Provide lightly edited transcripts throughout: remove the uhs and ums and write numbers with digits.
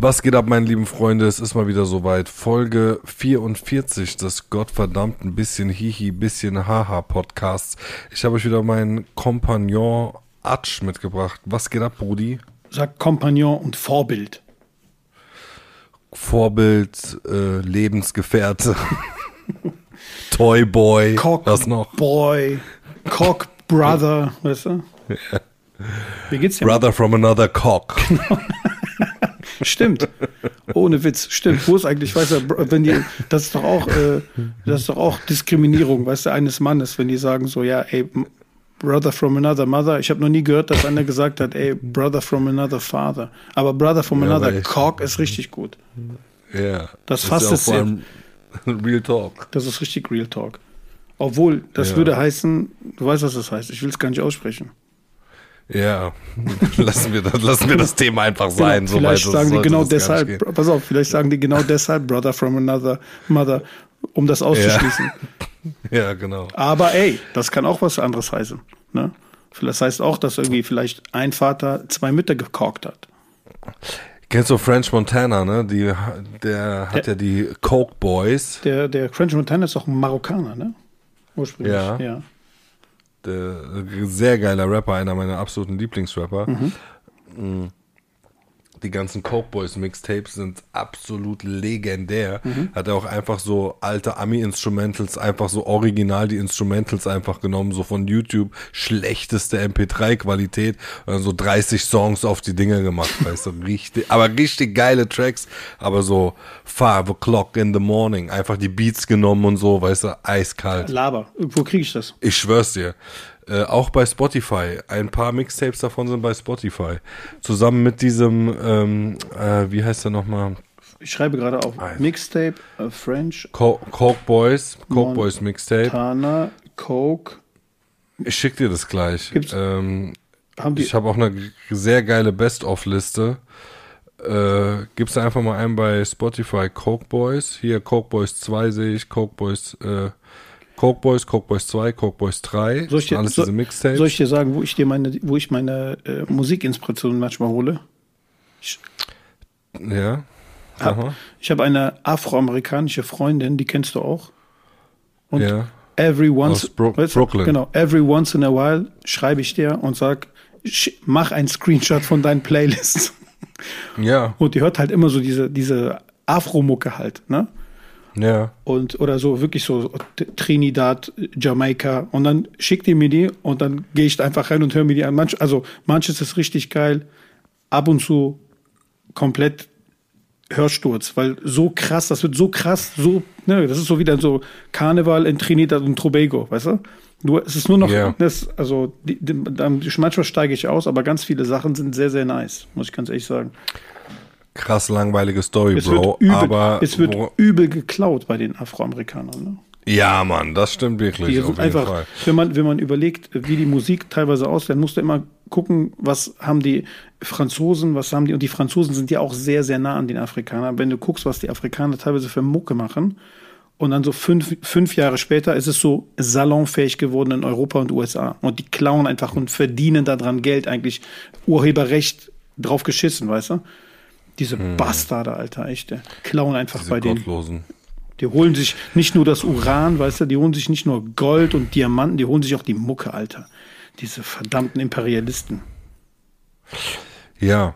Was geht ab, meine lieben Freunde? Es ist mal wieder soweit. Folge 44 des gottverdammten bisschen Hihi, bisschen Haha Podcasts. Ich habe euch wieder meinen Kompagnon Atsch mitgebracht. Was geht ab, Brudi? Sag Kompagnon und Vorbild. Vorbild, Lebensgefährte, Toyboy, was noch? Boy, Cock Brother, weißt du? Ja. Wie geht's dir? Brother from another cock. Genau. Stimmt. Ohne Witz. Stimmt. Wo ist eigentlich, weißt du, wenn die, das ist doch auch Diskriminierung, weißt du, eines Mannes, wenn die sagen so, ja, ey, Brother from another mother. Ich habe noch nie gehört, dass einer gesagt hat, ey, Brother from another father. Aber Brother from another cock ist richtig gut. Ja. Das fasst es ja. Real Talk. Das ist richtig Real Talk. Obwohl, das würde heißen, du weißt, was das heißt. Ich will es gar nicht aussprechen. Ja, lassen wir das Thema einfach sein. Genau, vielleicht sagen die genau deshalb, pass auf, vielleicht sagen die genau deshalb Brother from another mother, um das auszuschließen. Ja, ja, genau. Aber ey, das kann auch was anderes heißen. Ne? Das heißt auch, dass irgendwie vielleicht ein Vater zwei Mütter gekorkt hat. Kennst du French Montana, ne? Der hat ja die Coke Boys. Der French Montana ist doch ein Marokkaner, ne? Ursprünglich, ja. Sehr geiler Rapper, einer meiner absoluten Lieblingsrapper. Mhm. Die ganzen Coke Boys Mixtapes sind absolut legendär. Mhm. Hat er auch einfach so alte Ami-Instrumentals, einfach so original die Instrumentals einfach genommen, so von YouTube, schlechteste MP3-Qualität, und dann so 30 Songs auf die Dinger gemacht, weißt du, richtig geile Tracks, aber so 5 o'clock in the morning, einfach die Beats genommen und so, weißt du, eiskalt. Laber, wo krieg ich das? Ich schwör's dir. Auch bei Spotify. Ein paar Mixtapes davon sind bei Spotify. Zusammen mit diesem, wie heißt der nochmal? Ich schreibe gerade auf. Mixtape, French. Coke Boys Mixtape. Montana, Coke. Ich schick dir das gleich. Ich habe auch eine sehr geile Best-of-Liste. Gibst du einfach mal einen bei Spotify, Coke Boys. Hier, Coke Boys 2 sehe ich, Coke Boys, Coke Boys, Coke Boys 2, Coke Boys 3, alles diese Mixtapes. Soll ich dir sagen, wo ich meine Musikinspiration manchmal hole? Ich habe eine afroamerikanische Freundin, die kennst du auch. Und Brooklyn. Genau, every once in a while schreibe ich dir und sag, mach einen Screenshot von deinen Playlists. Ja. Und die hört halt immer so diese Afro-Mucke halt, ne? Ja. Und, oder so, wirklich so Trinidad, Jamaika. Und dann schickt ihr mir die und dann gehe ich einfach rein und höre mir die an. Manches ist richtig geil. Ab und zu komplett Hörsturz, weil so krass, das wird so krass, so, ne, das ist so wieder so Karneval in Trinidad und Tobago, weißt du? Es ist nur noch, manchmal steige ich aus, aber ganz viele Sachen sind sehr, sehr nice, muss ich ganz ehrlich sagen. Krass langweilige Story, Bro. Es wird übel geklaut bei den Afroamerikanern. Ne? Ja, Mann, das stimmt wirklich. Die sind einfach, Fall. Wenn man überlegt, wie die Musik teilweise aussieht, dann musst du immer gucken, was haben die Franzosen, was haben die, und die Franzosen sind ja auch sehr, sehr nah an den Afrikanern. Wenn du guckst, was die Afrikaner teilweise für Mucke machen, und dann so fünf Jahre später ist es so salonfähig geworden in Europa und USA. Und die klauen einfach und verdienen daran Geld, eigentlich Urheberrecht drauf geschissen, weißt du? Diese Bastarde, Alter, echt, der klauen einfach diese bei den Gottlosen. Die holen sich nicht nur das Uran, weißt du, die holen sich nicht nur Gold und Diamanten, die holen sich auch die Mucke, Alter. Diese verdammten Imperialisten. Ja,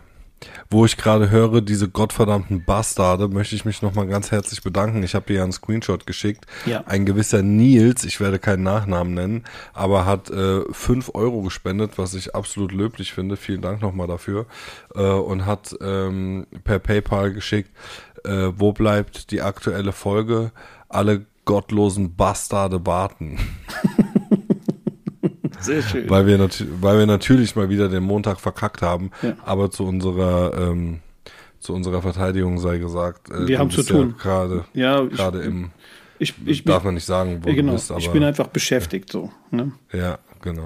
wo ich gerade höre, diese gottverdammten Bastarde, möchte ich mich nochmal ganz herzlich bedanken. Ich habe dir ja einen Screenshot geschickt. Ja. Ein gewisser Nils, ich werde keinen Nachnamen nennen, aber hat 5 € gespendet, was ich absolut löblich finde. Vielen Dank nochmal dafür. Und hat per PayPal geschickt, wo bleibt die aktuelle Folge? Alle gottlosen Bastarde warten. Sehr schön. Weil wir natürlich mal wieder den Montag verkackt haben, aber zu unserer Verteidigung sei gesagt, wir haben zu tun. Darf man nicht sagen, wo du bist, aber ich bin einfach beschäftigt so. Ne? Ja, genau.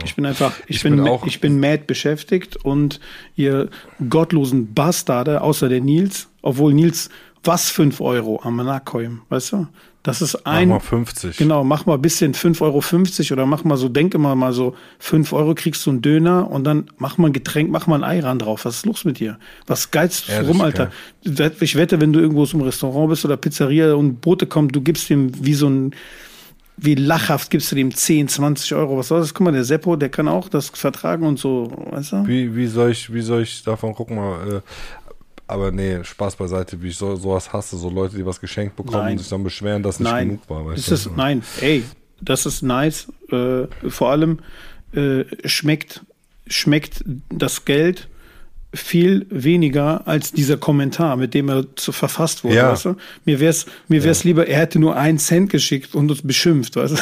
Ich bin mad beschäftigt und ihr gottlosen Bastarde, außer der Nils, obwohl Nils was 5 Euro am Nakoim, weißt du? Das ist ein. Mach mal 50. Genau, mach mal ein bisschen 5,50 € oder mach mal so, denk immer mal so, 5 € kriegst du einen Döner und dann mach mal ein Getränk, mach mal ein Ei ran drauf. Was ist los mit dir? Was geilst du rum, Alter? Geil. Ich wette, wenn du irgendwo im Restaurant bist oder Pizzeria und Brote kommt, du gibst ihm wie lachhaft gibst du dem 10, 20 Euro, was soll das? Guck mal, der Seppo, der kann auch das vertragen und so, weißt du? Wie soll ich davon, guck mal, aber nee, Spaß beiseite, wie ich sowas hasse, so Leute, die was geschenkt bekommen und sich dann beschweren, dass nicht genug war. Weißt du? Nein, ey, das ist nice, vor allem schmeckt das Geld viel weniger als dieser Kommentar, mit dem er verfasst wurde, ja. Weißt du? Mir wär's lieber, er hätte nur 1 Cent geschickt und uns beschimpft, weißt du?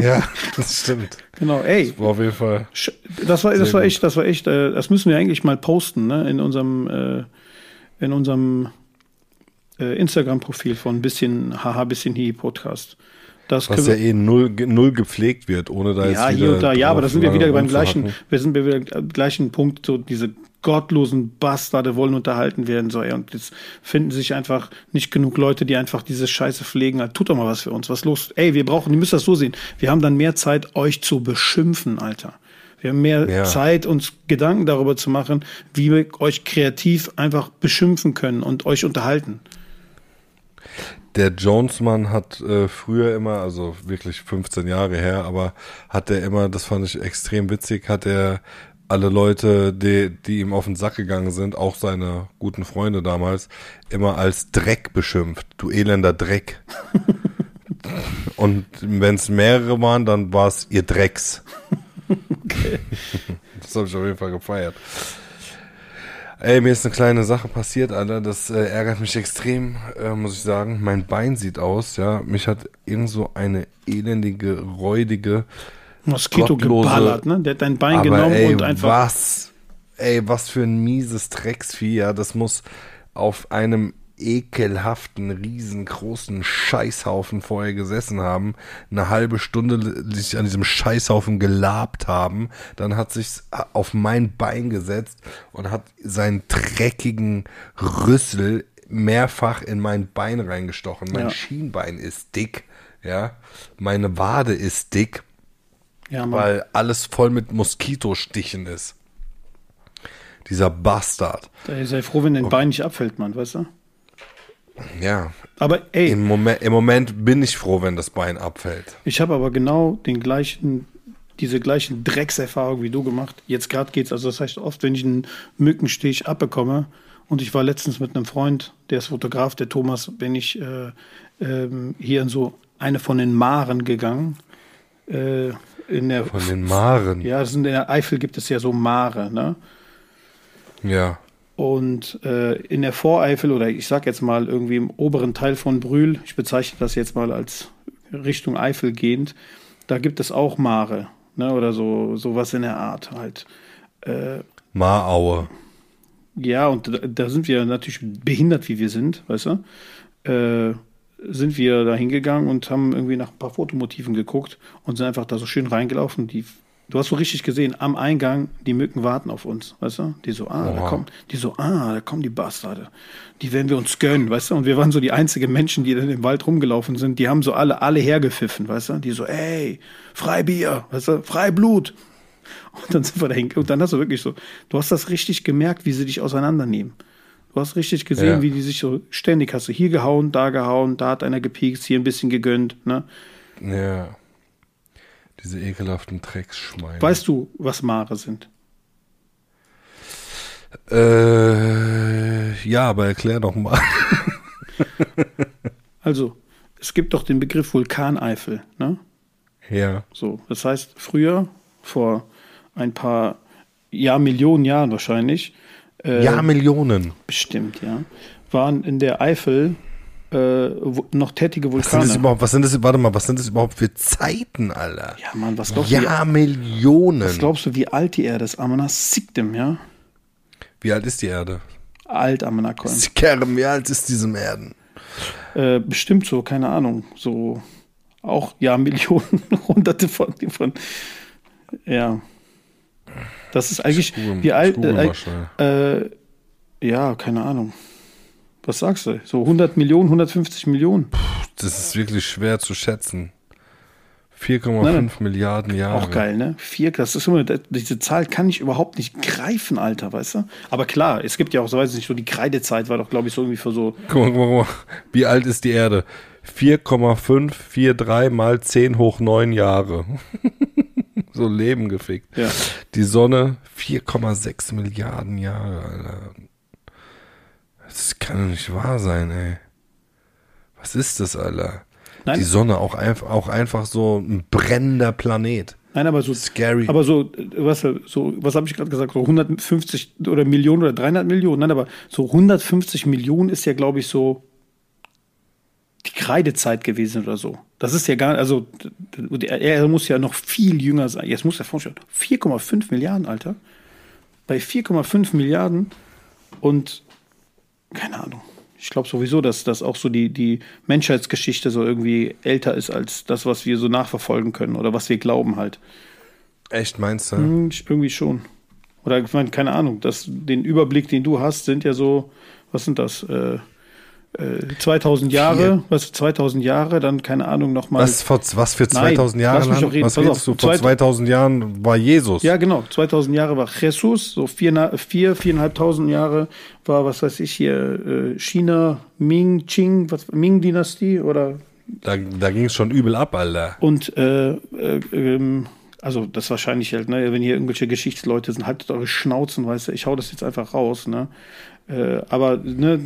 Ja, das stimmt. Genau, ey. Das war auf jeden Fall. Das war echt, das müssen wir eigentlich mal posten, ne? In unserem Instagram-Profil von bisschen Haha, bisschen Hi Podcast. Was ja eh null gepflegt wird, ohne da jetzt wieder... Ja, hier und da, ja, aber da sind wir wieder beim gleichen Punkt, so diese gottlosen Bastarde wollen unterhalten werden, so, ey, und jetzt finden sich einfach nicht genug Leute, die einfach diese Scheiße pflegen, halt, tut doch mal was für uns, was los, ey, ihr müsst das so sehen, wir haben dann mehr Zeit, euch zu beschimpfen, Alter. Wir haben mehr Zeit, uns Gedanken darüber zu machen, wie wir euch kreativ einfach beschimpfen können und euch unterhalten. Der Jonesmann hat früher immer, also wirklich 15 Jahre her, aber hat er immer, das fand ich extrem witzig, hat er alle Leute, die ihm auf den Sack gegangen sind, auch seine guten Freunde damals, immer als Dreck beschimpft. Du elender Dreck. Und wenn es mehrere waren, dann war es ihr Drecks. Okay. Das habe ich auf jeden Fall gefeiert. Ey, mir ist eine kleine Sache passiert, Alter, das ärgert mich extrem, muss ich sagen. Mein Bein sieht aus, ja, mich hat irgend so eine elendige, räudige, Moskito geballert, ne? Der hat dein Bein genommen, ey, und einfach... was für ein mieses Drecksvieh, ja, das muss auf einem ekelhaften, riesengroßen Scheißhaufen vorher gesessen haben, eine halbe Stunde sich an diesem Scheißhaufen gelabt haben, dann hat sich's auf mein Bein gesetzt und hat seinen dreckigen Rüssel mehrfach in mein Bein reingestochen. Mein Schienbein ist dick, ja, meine Wade ist dick, ja, weil alles voll mit Moskitostichen ist. Dieser Bastard. Sei froh, wenn dein Bein nicht abfällt, Mann, weißt du? Ja, aber ey, im Moment bin ich froh, wenn das Bein abfällt. Ich habe aber genau diese gleichen Dreckserfahrungen wie du gemacht. Jetzt gerade geht's, also das heißt oft, wenn ich einen Mückenstich abbekomme, und ich war letztens mit einem Freund, der ist Fotograf, der Thomas, bin ich hier in so eine von den Maren gegangen. Von den Maren? Ja, in der Eifel gibt es ja so Mare, ne? Ja. Und in der Voreifel, oder ich sag jetzt mal irgendwie im oberen Teil von Brühl, ich bezeichne das jetzt mal als Richtung Eifel gehend, da gibt es auch Mare, ne, oder so was in der Art halt. Maraue. Ja, und da sind wir natürlich behindert, wie wir sind, weißt du, sind wir da hingegangen und haben irgendwie nach ein paar Fotomotiven geguckt und sind einfach da so schön reingelaufen, du hast so richtig gesehen, am Eingang, die Mücken warten auf uns, weißt du? Die so, da kommen die Bastarde. Die werden wir uns gönnen, weißt du? Und wir waren so die einzigen Menschen, die dann im Wald rumgelaufen sind. Die haben so alle hergepfiffen, weißt du? Die so, ey, Freibier, weißt du? Freiblut. Und dann sind wir da hingegangen. Und dann hast du wirklich so, du hast das richtig gemerkt, wie sie dich auseinandernehmen. Du hast richtig gesehen, wie die sich so ständig, hast du hier gehauen, da hat einer gepiekst, hier ein bisschen gegönnt, ne? Ja. Diese ekelhaften Drecksschweine. Weißt du, was Mare sind? Ja, aber erklär doch mal. Also, es gibt doch den Begriff Vulkaneifel, ne? Ja. So, das heißt, früher, vor ein paar Millionen Jahren wahrscheinlich. Millionen. Bestimmt, ja. Waren in der Eifel noch tätige Vulkane. Was sind das überhaupt für Zeiten, Alter? Ja, Mann, was glaubst du? Ja, Millionen. Was glaubst du, wie alt die Erde ist? Amana Sikdem, ja? Wie alt ist die Erde? Alt, Amana Koen. Sikerem, wie alt ist diese Erden? Bestimmt so, keine Ahnung. So, auch, ja, Millionen, hunderte von ja. Das ist eigentlich, wie alt, ja, keine Ahnung. Was sagst du? So 100 Millionen, 150 Millionen? Puh, das ist wirklich schwer zu schätzen. 4,5 Milliarden Jahre. Auch geil, ne? Das ist immer, diese Zahl kann ich überhaupt nicht greifen, Alter, weißt du? Aber klar, es gibt ja auch, so weiß ich nicht, so die Kreidezeit war doch, glaube ich, so irgendwie für so... Guck mal, wie alt ist die Erde? 4,543 mal 10 hoch 9 Jahre. So Leben gefickt. Ja. Die Sonne, 4,6 Milliarden Jahre, Alter. Das kann doch nicht wahr sein, ey. Was ist das, Alter? Nein. Die Sonne auch einfach so ein brennender Planet. Nein, aber so scary. Aber was habe ich gerade gesagt? So 150 oder Millionen oder 300 Millionen? Nein, aber so 150 Millionen ist ja, glaube ich, so die Kreidezeit gewesen oder so. Das ist ja gar, also er muss ja noch viel jünger sein. Jetzt muss er vorstellen, 4,5 Milliarden, Alter. Bei 4,5 Milliarden und keine Ahnung. Ich glaube sowieso, dass auch so die Menschheitsgeschichte so irgendwie älter ist als das, was wir so nachverfolgen können oder was wir glauben halt. Echt, meinst du? Irgendwie schon. Oder ich meine, keine Ahnung, den Überblick, den du hast, sind ja so, was sind das? 2000 Jahre, was für 2000 Jahre, dann keine Ahnung nochmal. Was für 2000 Jahre? Was redest du? Vor 2000 Jahren war Jesus. Ja, genau. 2000 Jahre war Jesus. So 4.500 Jahre war, was weiß ich hier, China, Ming-Dynastie oder? Da ging es schon übel ab, Alter. Und, also das wahrscheinlich halt, ne, wenn hier irgendwelche Geschichtsleute sind, haltet eure Schnauzen, weißt du, ich hau das jetzt einfach raus, ne. Aber ne,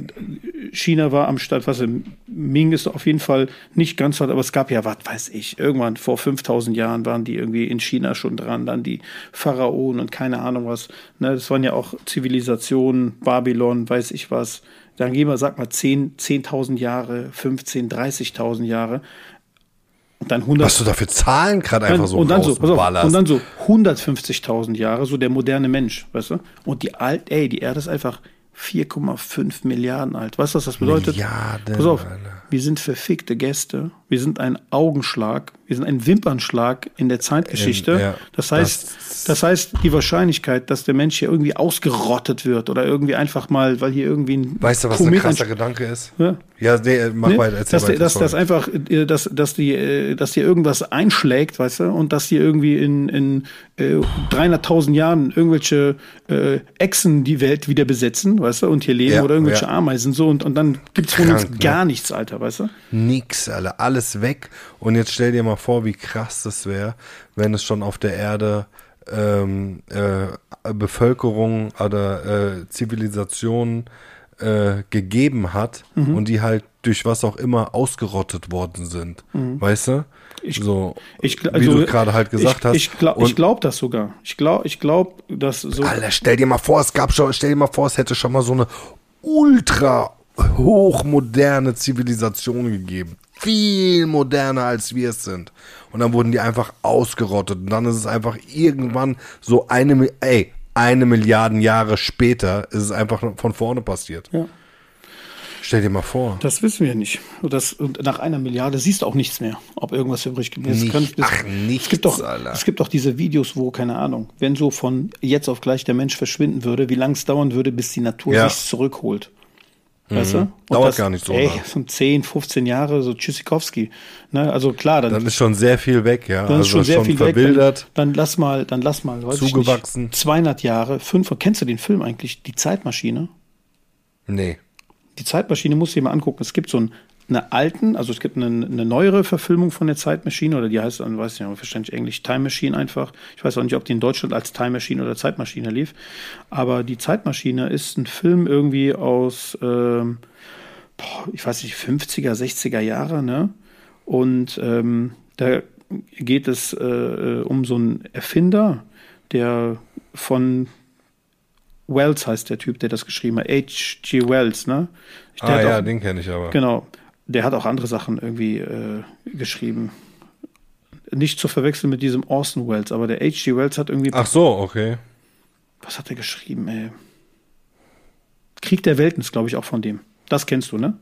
China war am Start, was Ming ist auf jeden Fall nicht ganz alt, aber es gab ja, was weiß ich, irgendwann vor 5000 Jahren waren die irgendwie in China schon dran, dann die Pharaonen und keine Ahnung was. Ne, das waren ja auch Zivilisationen, Babylon, weiß ich was. Dann gehen wir, sag mal, 10.000 Jahre, 15, 30.000 Jahre. Und dann 100, was du da für Zahlen gerade einfach so rausballerst. Und dann so 150.000 Jahre, so der moderne Mensch, weißt du? Und die Erde ist einfach 4,5 Milliarden alt. Weißt du, was das bedeutet? Milliarden. Pass auf, wir sind verfickte Gäste. Wir sind ein Augenschlag. Wir sind ein Wimpernschlag in der Zeitgeschichte. Ja, das heißt, die Wahrscheinlichkeit, dass der Mensch hier irgendwie ausgerottet wird oder irgendwie einfach mal, weil hier irgendwie ein... Weißt du, was ein krasser Gedanke ist? Ja, nee, mach weiter, erzähl weiter. Dass dir irgendwas einschlägt, weißt du, und dass dir irgendwie in 300.000 Jahren irgendwelche Echsen die Welt wieder besetzen, weißt du, und hier leben oder irgendwelche Ameisen so und dann gibt's von uns gar nichts, Alter, weißt du? Nix, Alter, alles weg. Und jetzt stell dir mal vor, wie krass das wäre, wenn es schon auf der Erde Bevölkerung oder Zivilisationen gegeben hat und die halt durch was auch immer ausgerottet worden sind. Mhm. Weißt du? Wie du gerade halt gesagt hast. Ich glaube das sogar. Ich glaube, dass so. Alter, stell dir mal vor, es hätte schon mal so eine ultra hochmoderne Zivilisation gegeben. Viel moderner als wir es sind. Und dann wurden die einfach ausgerottet. Und dann ist es einfach irgendwann so eine Milliarde Jahre später ist es einfach von vorne passiert. Ja. Stell dir mal vor. Das wissen wir nicht. Und nach einer Milliarde siehst du auch nichts mehr, ob irgendwas übrig geblieben ist. Es gibt doch diese Videos, wo, keine Ahnung, wenn so von jetzt auf gleich der Mensch verschwinden würde, wie lange es dauern würde, bis die Natur sich zurückholt. Weißt du? Dauert gar nicht so lange. So 10, 15 Jahre, so Tschüssikowski. Ne? Also klar, dann ist schon sehr viel weg, ja. Dann ist schon sehr viel verwildert. Dann lass mal, weiß ich nicht, 200 Jahre, 5. Kennst du den Film eigentlich, Die Zeitmaschine? Nee. Die Zeitmaschine musst du dir mal angucken. Es gibt so es gibt eine neuere Verfilmung von der Zeitmaschine, oder die heißt, dann weiß ich nicht, wahrscheinlich Englisch Time Machine einfach. Ich weiß auch nicht, ob die in Deutschland als Time Machine oder Zeitmaschine lief. Aber die Zeitmaschine ist ein Film irgendwie aus, ich weiß nicht, 50er, 60er Jahre, ne? Und da geht es um so einen Erfinder, der von Wells heißt der Typ, der das geschrieben hat. H.G. Wells, ne? Den kenne ich aber. Genau. Der hat auch andere Sachen irgendwie geschrieben. Nicht zu verwechseln mit diesem Orson Welles, aber der H.G. Wells hat irgendwie... Ach so, okay. Was hat er geschrieben, ey? Krieg der Welten ist, glaube ich, auch von dem. Das kennst du, ne?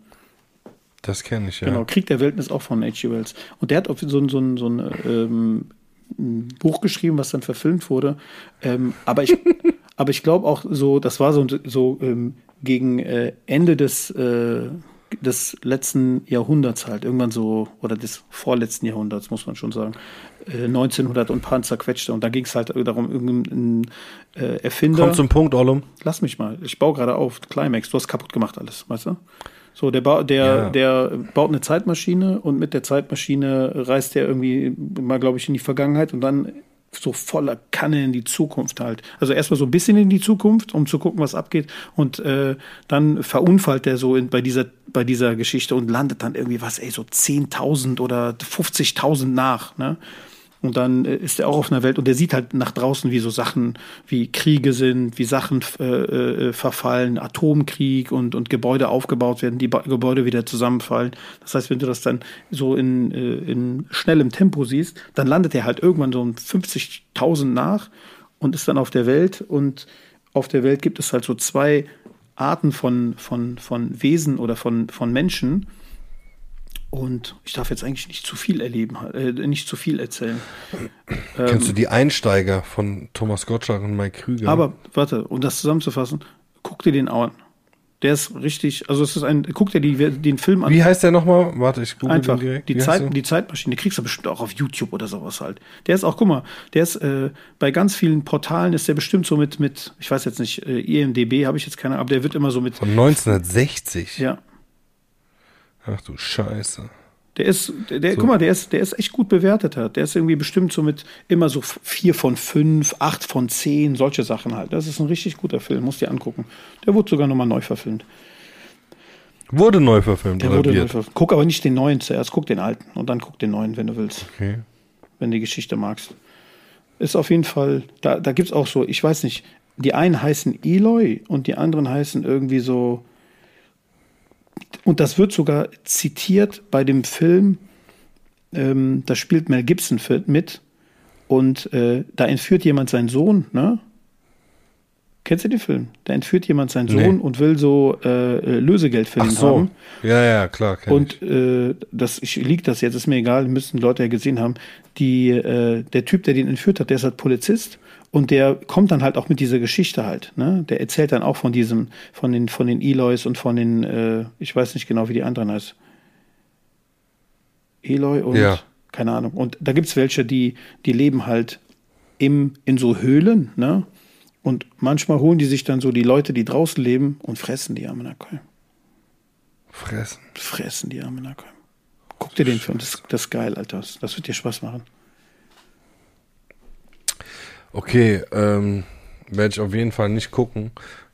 Das kenne ich, ja. Genau, Krieg der Welten ist auch von H.G. Wells. Und der hat auch ein Buch geschrieben, was dann verfilmt wurde. Aber ich glaube auch so, das war so gegen Ende des letzten Jahrhunderts halt, irgendwann so, oder des vorletzten Jahrhunderts, muss man schon sagen, 1900 und paar zerquetschte. Und da ging es halt darum, irgendein Erfinder... Komm zum Punkt, Ollum. Lass mich mal, ich baue gerade auf, Climax, du hast kaputt gemacht alles, weißt du? So, der baut eine Zeitmaschine und mit der Zeitmaschine reist er irgendwie mal, glaube ich, in die Vergangenheit und dann so voller Kanne in die Zukunft halt. Also erstmal so ein bisschen in die Zukunft, um zu gucken, was abgeht. Und dann verunfallt der so bei dieser Geschichte und landet dann irgendwie so 10.000 oder 50.000 nach, ne? Und dann ist er auch auf einer Welt und der sieht halt nach draußen, wie so Sachen, wie Kriege sind, wie Sachen verfallen, Atomkrieg und Gebäude aufgebaut werden, die Gebäude wieder zusammenfallen. Das heißt, wenn du das dann so in schnellem Tempo siehst, dann landet er halt irgendwann so um 50.000 nach und ist dann auf der Welt. Und auf der Welt gibt es halt so zwei Arten von Wesen oder von Menschen. Und ich darf jetzt eigentlich nicht zu viel erzählen. Kennst du die Einsteiger von Thomas Gottschalk und Mike Krüger? Aber warte, um das zusammenzufassen, guck dir den an. Der ist richtig, also guck dir den Film an. Wie heißt der nochmal? Warte, ich google einfach den direkt. Die Zeitmaschine, die kriegst du bestimmt auch auf YouTube oder sowas halt. Der ist auch, guck mal, der ist bei ganz vielen Portalen ist der bestimmt so mit ich weiß jetzt nicht, IMDb habe ich jetzt keine Ahnung, aber der wird immer so mit. Von 1960? Ja. Ach du Scheiße. Guck mal, der ist echt gut bewertet. Der ist irgendwie bestimmt so mit immer so 4 von 5, 8 von 10, solche Sachen halt. Das ist ein richtig guter Film, musst dir angucken. Der wurde sogar nochmal neu verfilmt. Wurde neu verfilmt? Guck aber nicht den neuen zuerst, guck den alten und dann guck den neuen, wenn du willst. Okay. Wenn du die Geschichte magst. Ist auf jeden Fall, da gibt's auch so, ich weiß nicht, die einen heißen Eloy und die anderen heißen irgendwie so. Und das wird sogar zitiert bei dem Film, da spielt Mel Gibson mit und da entführt jemand seinen Sohn, ne? Kennst du den Film? Da entführt jemand seinen Sohn und will so Lösegeld für ihn haben. Ja, klar. Und ich liege das jetzt, ist mir egal, müssen Leute ja gesehen haben. Der Typ, der den entführt hat, der ist halt Polizist und der kommt dann halt auch mit dieser Geschichte halt. Ne? Der erzählt dann auch von den Eloys und von den, ich weiß nicht genau, wie die anderen heißen. Eloy und keine Ahnung. Und da gibt es welche, die leben halt in so Höhlen, ne? Und manchmal holen die sich dann so die Leute, die draußen leben, und fressen die armen Nackheim. Fressen die armen Nackheim. Guck dir den Film, das ist geil, Alter. Das wird dir Spaß machen. Okay, werde ich auf jeden Fall nicht gucken.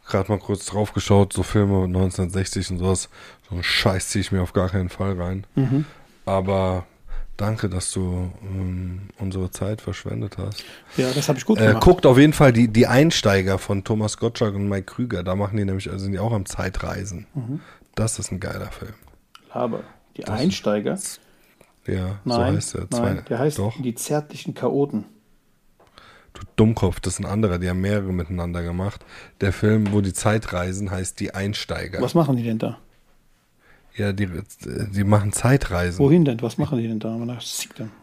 Gerade mal kurz drauf geschaut, so Filme 1960 und sowas. So einen Scheiß ziehe ich mir auf gar keinen Fall rein. Mhm. Aber... Danke, dass du unsere Zeit verschwendet hast. Ja, das habe ich gut gemacht. Guckt auf jeden Fall die Einsteiger von Thomas Gottschalk und Mike Krüger. Da machen die nämlich, also sind die auch am Zeitreisen. Mhm. Das ist ein geiler Film. Aber die Einsteiger? Ja, nein, so heißt der. Nein, der heißt doch. Die zärtlichen Chaoten. Du Dummkopf, das ist ein anderer. Die haben mehrere miteinander gemacht. Der Film, wo die Zeitreisen, heißt Die Einsteiger. Was machen die denn da? Ja, die machen Zeitreisen. Wohin denn? Was machen die denn da?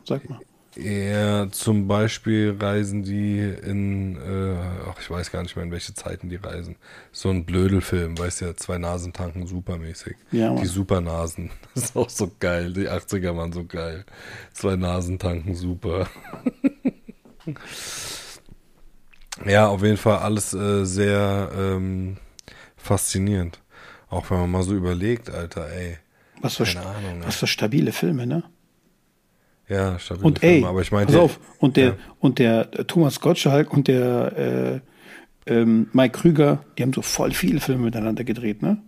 Sag mal. Ja, zum Beispiel reisen die in, ich weiß gar nicht mehr, in welche Zeiten die reisen. So ein Blödelfilm, weißt du, 2 Nasen tanken supermäßig. Ja, die Supernasen, das ist auch so geil. Die 80er waren so geil. 2 Nasen tanken super. Ja, auf jeden Fall alles sehr faszinierend. Auch wenn man mal so überlegt, Alter, ey. Was für stabile Filme, ne? Ja, stabile Filme. Aber ich meine, pass auf, und der Thomas Gottschalk und der Mike Krüger, die haben so voll viele Filme miteinander gedreht, ne?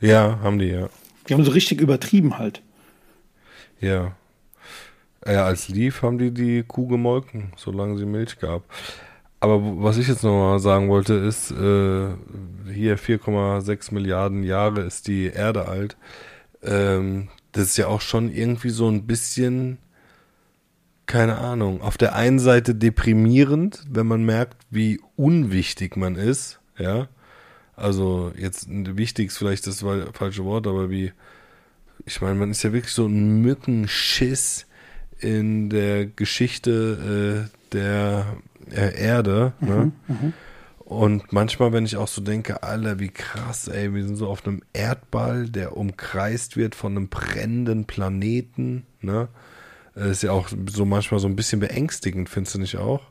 Ja, haben die, ja. Die haben so richtig übertrieben halt. Ja. Ja, als lief haben die Kuh gemolken, solange sie Milch gab. Aber was ich jetzt nochmal sagen wollte, ist, hier 4,6 Milliarden Jahre ist die Erde alt. Das ist ja auch schon irgendwie so ein bisschen, keine Ahnung, auf der einen Seite deprimierend, wenn man merkt, wie unwichtig man ist. Ja, also jetzt wichtig ist vielleicht das falsche Wort, aber ich meine, man ist ja wirklich so ein Mückenschiss in der Geschichte der Erde, ne? Und manchmal, wenn ich auch so denke, Alter, wie krass, ey, wir sind so auf einem Erdball, der umkreist wird von einem brennenden Planeten, ne? Ist ja auch so manchmal so ein bisschen beängstigend, findest du nicht auch?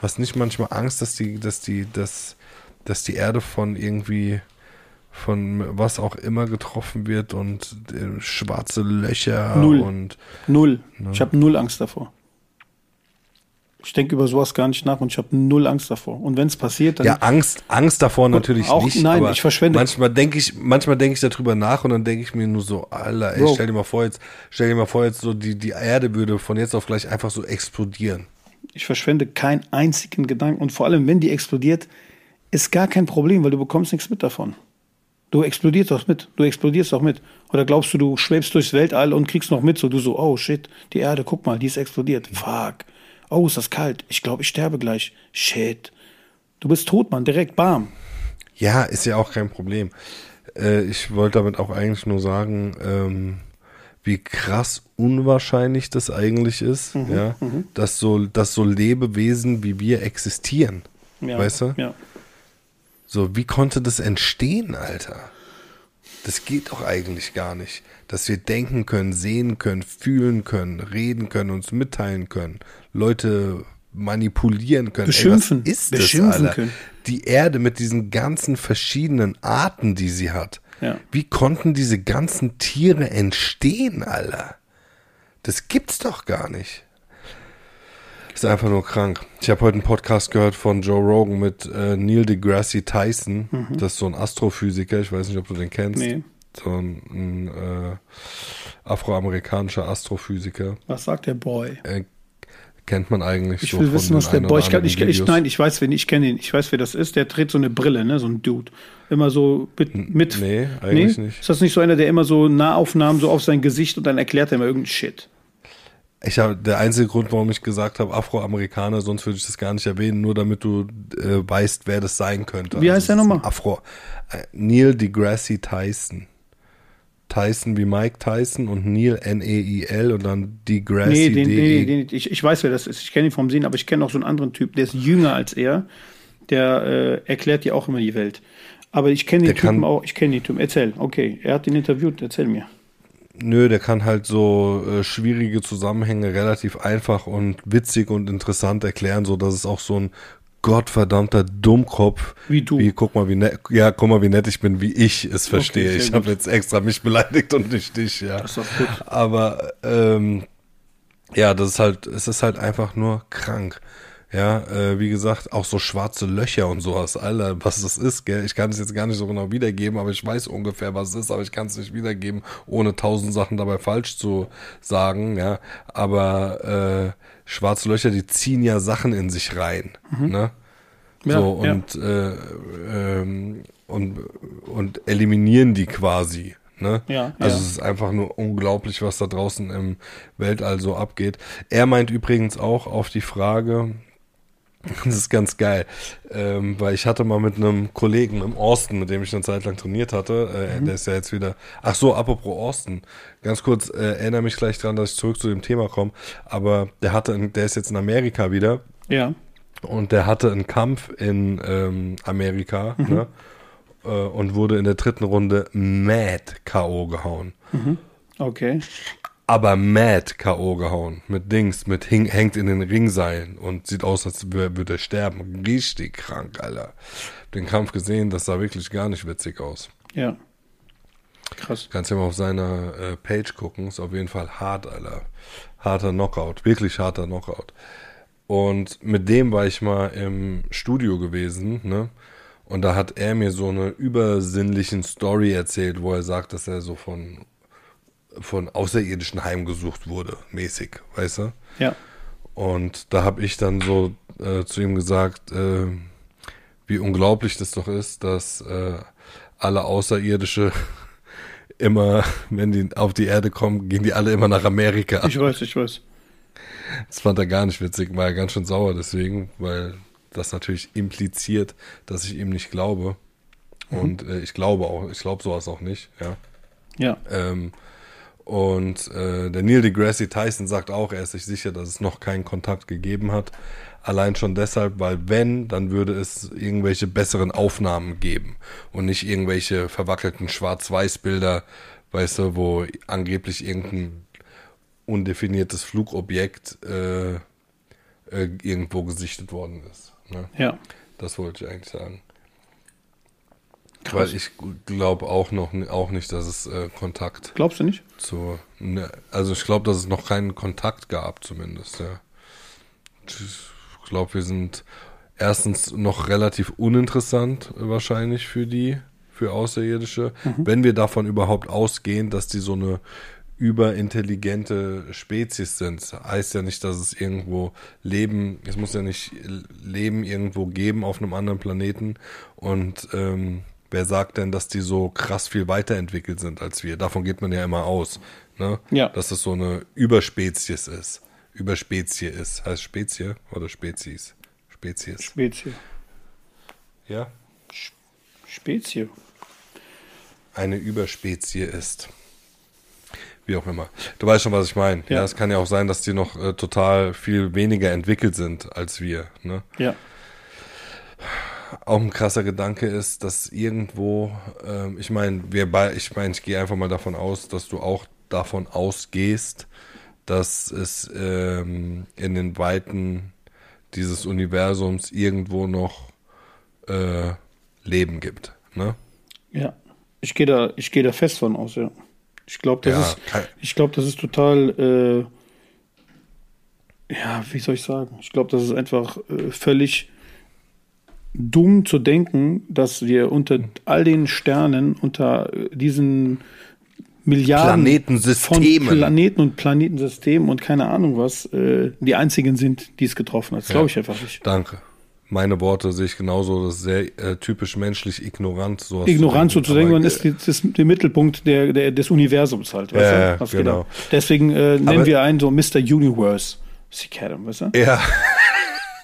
Hast nicht manchmal Angst, dass die Erde von irgendwie, von was auch immer getroffen wird und schwarze Löcher? Null. Ne? Ich habe null Angst davor. Ich denke über sowas gar nicht nach und ich habe null Angst davor. Und wenn es passiert, dann... Ja, Angst davor natürlich auch nicht. Nein, aber ich verschwende. Manchmal denk ich darüber nach und dann denke ich mir nur so, Alter, ey, stell dir mal vor jetzt so, die Erde würde von jetzt auf gleich einfach so explodieren. Ich verschwende keinen einzigen Gedanken. Und vor allem, wenn die explodiert, ist gar kein Problem, weil du bekommst nichts mit davon. Du explodierst doch mit. Oder glaubst du schwebst durchs Weltall und kriegst noch mit, so du so, oh shit, die Erde, guck mal, die ist explodiert. Fuck. Oh, ist das kalt. Ich glaube, ich sterbe gleich. Shit. Du bist tot, Mann. Direkt, bam. Ja, ist ja auch kein Problem. Ich wollte damit auch eigentlich nur sagen, wie krass unwahrscheinlich das eigentlich ist, dass so Lebewesen wie wir existieren. Ja, weißt du? Ja. So, wie konnte das entstehen, Alter? Das geht doch eigentlich gar nicht. Dass wir denken können, sehen können, fühlen können, reden können, uns mitteilen können, Leute manipulieren können. Beschimpfen. Ey, was ist beschimpfen das, können. Die Erde mit diesen ganzen verschiedenen Arten, die sie hat. Ja. Wie konnten diese ganzen Tiere entstehen, Alter? Das gibt's doch gar nicht. Ist einfach nur krank. Ich habe heute einen Podcast gehört von Joe Rogan mit Neil deGrasse Tyson. Mhm. Das ist so ein Astrophysiker. Ich weiß nicht, ob du den kennst. Nee. So ein afroamerikanischer Astrophysiker. Was sagt der Boy? Kennt man eigentlich ich so. Ich will wissen, was der Boy... Ich weiß, wen ich kenne ihn. Ich weiß, wer das ist. Der trägt so eine Brille, ne? So ein Dude. Immer so mit... Nee, eigentlich nicht. Ist das nicht so einer, der immer so Nahaufnahmen so auf sein Gesicht und dann erklärt er immer irgendeinen Shit? Der einzige Grund, warum ich gesagt habe, Afroamerikaner, sonst würde ich das gar nicht erwähnen, nur damit du weißt, wer das sein könnte. Wie heißt der nochmal? Neil deGrasse Tyson. Tyson wie Mike Tyson und Neil, N-E-I-L und dann deGrasse. Ich weiß, wer das ist. Ich kenne ihn vom Sehen, aber ich kenne auch so einen anderen Typ, der ist jünger als er. Der erklärt dir auch immer die Welt. Aber ich kenne den Typen auch. Erzähl, okay. Er hat ihn interviewt, erzähl mir. Nö, der kann halt so schwierige Zusammenhänge relativ einfach und witzig und interessant erklären, so dass es auch so ein gottverdammter Dummkopf wie du. Guck mal, wie nett ich bin, wie ich es verstehe. Okay, ich habe jetzt extra mich beleidigt und nicht dich, ja. Das ist doch gut. Aber ja, es ist halt einfach nur krank. Ja, wie gesagt, auch so schwarze Löcher und sowas, Alter, was das ist, gell? Ich kann es jetzt gar nicht so genau wiedergeben, aber ich weiß ungefähr, was es ist, aber ich kann es nicht wiedergeben, ohne 1000 Sachen dabei falsch zu sagen, ja, aber schwarze Löcher, die ziehen ja Sachen in sich rein, ne? Ja, so, und, ja. Und eliminieren die quasi. Ne? Ja, also ja. Es ist einfach nur unglaublich, was da draußen im Weltall so abgeht. Er meint übrigens auch auf die Frage, das ist ganz geil, weil ich hatte mal mit einem Kollegen im Orsten, mit dem ich eine Zeit lang trainiert hatte, der ist ja jetzt wieder, ach so, apropos Orsten, ganz kurz, erinnere mich gleich dran, dass ich zurück zu dem Thema komme, aber der ist jetzt in Amerika wieder, ja, und der hatte einen Kampf in Amerika, ne? Und wurde in der 3. Runde mad K.O. gehauen. Okay. Aber mad K.O. gehauen. Mit Dings, hängt in den Ringseilen und sieht aus, als würde er sterben. Richtig krank, Alter. Den Kampf gesehen, das sah wirklich gar nicht witzig aus. Ja. Krass. Kannst ja mal auf seiner Page gucken. Ist auf jeden Fall hart, Alter. Harter Knockout. Wirklich harter Knockout. Und mit dem war ich mal im Studio gewesen, ne? Und da hat er mir so eine übersinnlichen Story erzählt, wo er sagt, dass er so von Außerirdischen heimgesucht wurde, mäßig, weißt du? Ja. Und da habe ich dann so zu ihm gesagt, wie unglaublich das doch ist, dass alle Außerirdische immer, wenn die auf die Erde kommen, gehen die alle immer nach Amerika. Ich weiß. Das fand er gar nicht witzig, war er ganz schön sauer deswegen, weil... das natürlich impliziert, dass ich ihm nicht glaube. Und ich glaube sowas auch nicht, ja. Ja. Und der Neil deGrasse Tyson sagt auch, er ist sich sicher, dass es noch keinen Kontakt gegeben hat. Allein schon deshalb, weil wenn, dann würde es irgendwelche besseren Aufnahmen geben und nicht irgendwelche verwackelten Schwarz-Weiß-Bilder, weißt du, wo angeblich irgendein undefiniertes Flugobjekt irgendwo gesichtet worden ist. Ne? Ja. Das wollte ich eigentlich sagen. Krass. Weil ich glaube auch nicht, dass es Kontakt... Glaubst du nicht? Also ich glaube, dass es noch keinen Kontakt gab zumindest, ja. Ich glaube, wir sind erstens noch relativ uninteressant wahrscheinlich für Außerirdische, wenn wir davon überhaupt ausgehen, dass die so eine überintelligente Spezies sind. Das heißt ja nicht, dass es irgendwo Leben, es muss ja nicht Leben irgendwo geben auf einem anderen Planeten und wer sagt denn, dass die so krass viel weiterentwickelt sind als wir? Davon geht man ja immer aus, ne? Ja. Dass es so eine Überspezies ist. Überspezie ist. Heißt Spezie oder Spezies? Spezies. Spezie. Ja? Spezie. Eine Überspezie ist. Wie auch immer. Du weißt schon, was ich meine. Ja. Ja, es kann ja auch sein, dass die noch total viel weniger entwickelt sind als wir. Ne? Ja. Auch ein krasser Gedanke ist, dass irgendwo, ich gehe einfach mal davon aus, dass du auch davon ausgehst, dass es in den Weiten dieses Universums irgendwo noch Leben gibt. Ne? Ja, ich gehe da fest von aus, ja. Ich glaube, das ist total, wie soll ich sagen? Ich glaube, das ist einfach völlig dumm zu denken, dass wir unter all den Sternen, unter diesen Milliarden Planetensystemen. Von Planeten und Planetensystemen und keine Ahnung was, die einzigen sind, die es getroffen hat. Das glaube ich einfach nicht. Danke. Meine Worte sehe ich genauso. Das ist sehr typisch menschlich ignorant. Ignorant so zu denken, man ist der Mittelpunkt des Universums halt. Weißt du? Was genau. Deswegen nennen wir einen so Mr. Universe. Weißt du? Ja,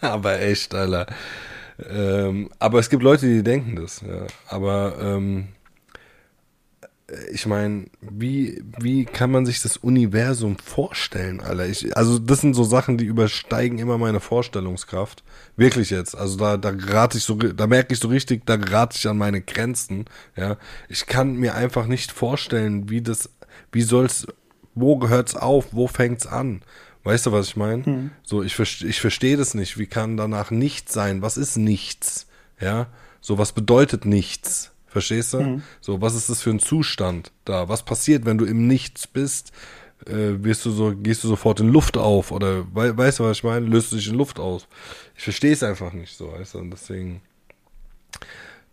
aber echt, Alter. Aber es gibt Leute, die denken das. Ja. Aber... ich meine, wie kann man sich das Universum vorstellen, Alter? Also das sind so Sachen, die übersteigen immer meine Vorstellungskraft. Wirklich jetzt. Also da gerate ich an meine Grenzen. Ja, ich kann mir einfach nicht vorstellen, wo hört's auf, wo fängt's an? Weißt du, was ich meine? Hm. So, ich verstehe das nicht. Wie kann danach nichts sein? Was ist nichts? Ja, so was bedeutet nichts? Verstehst du? Mhm. So, was ist das für ein Zustand da? Was passiert, wenn du im Nichts bist? Gehst du sofort in Luft auf? Oder weißt du, was ich meine? Löst du dich in Luft aus? Ich verstehe es einfach nicht so, weißt du? Und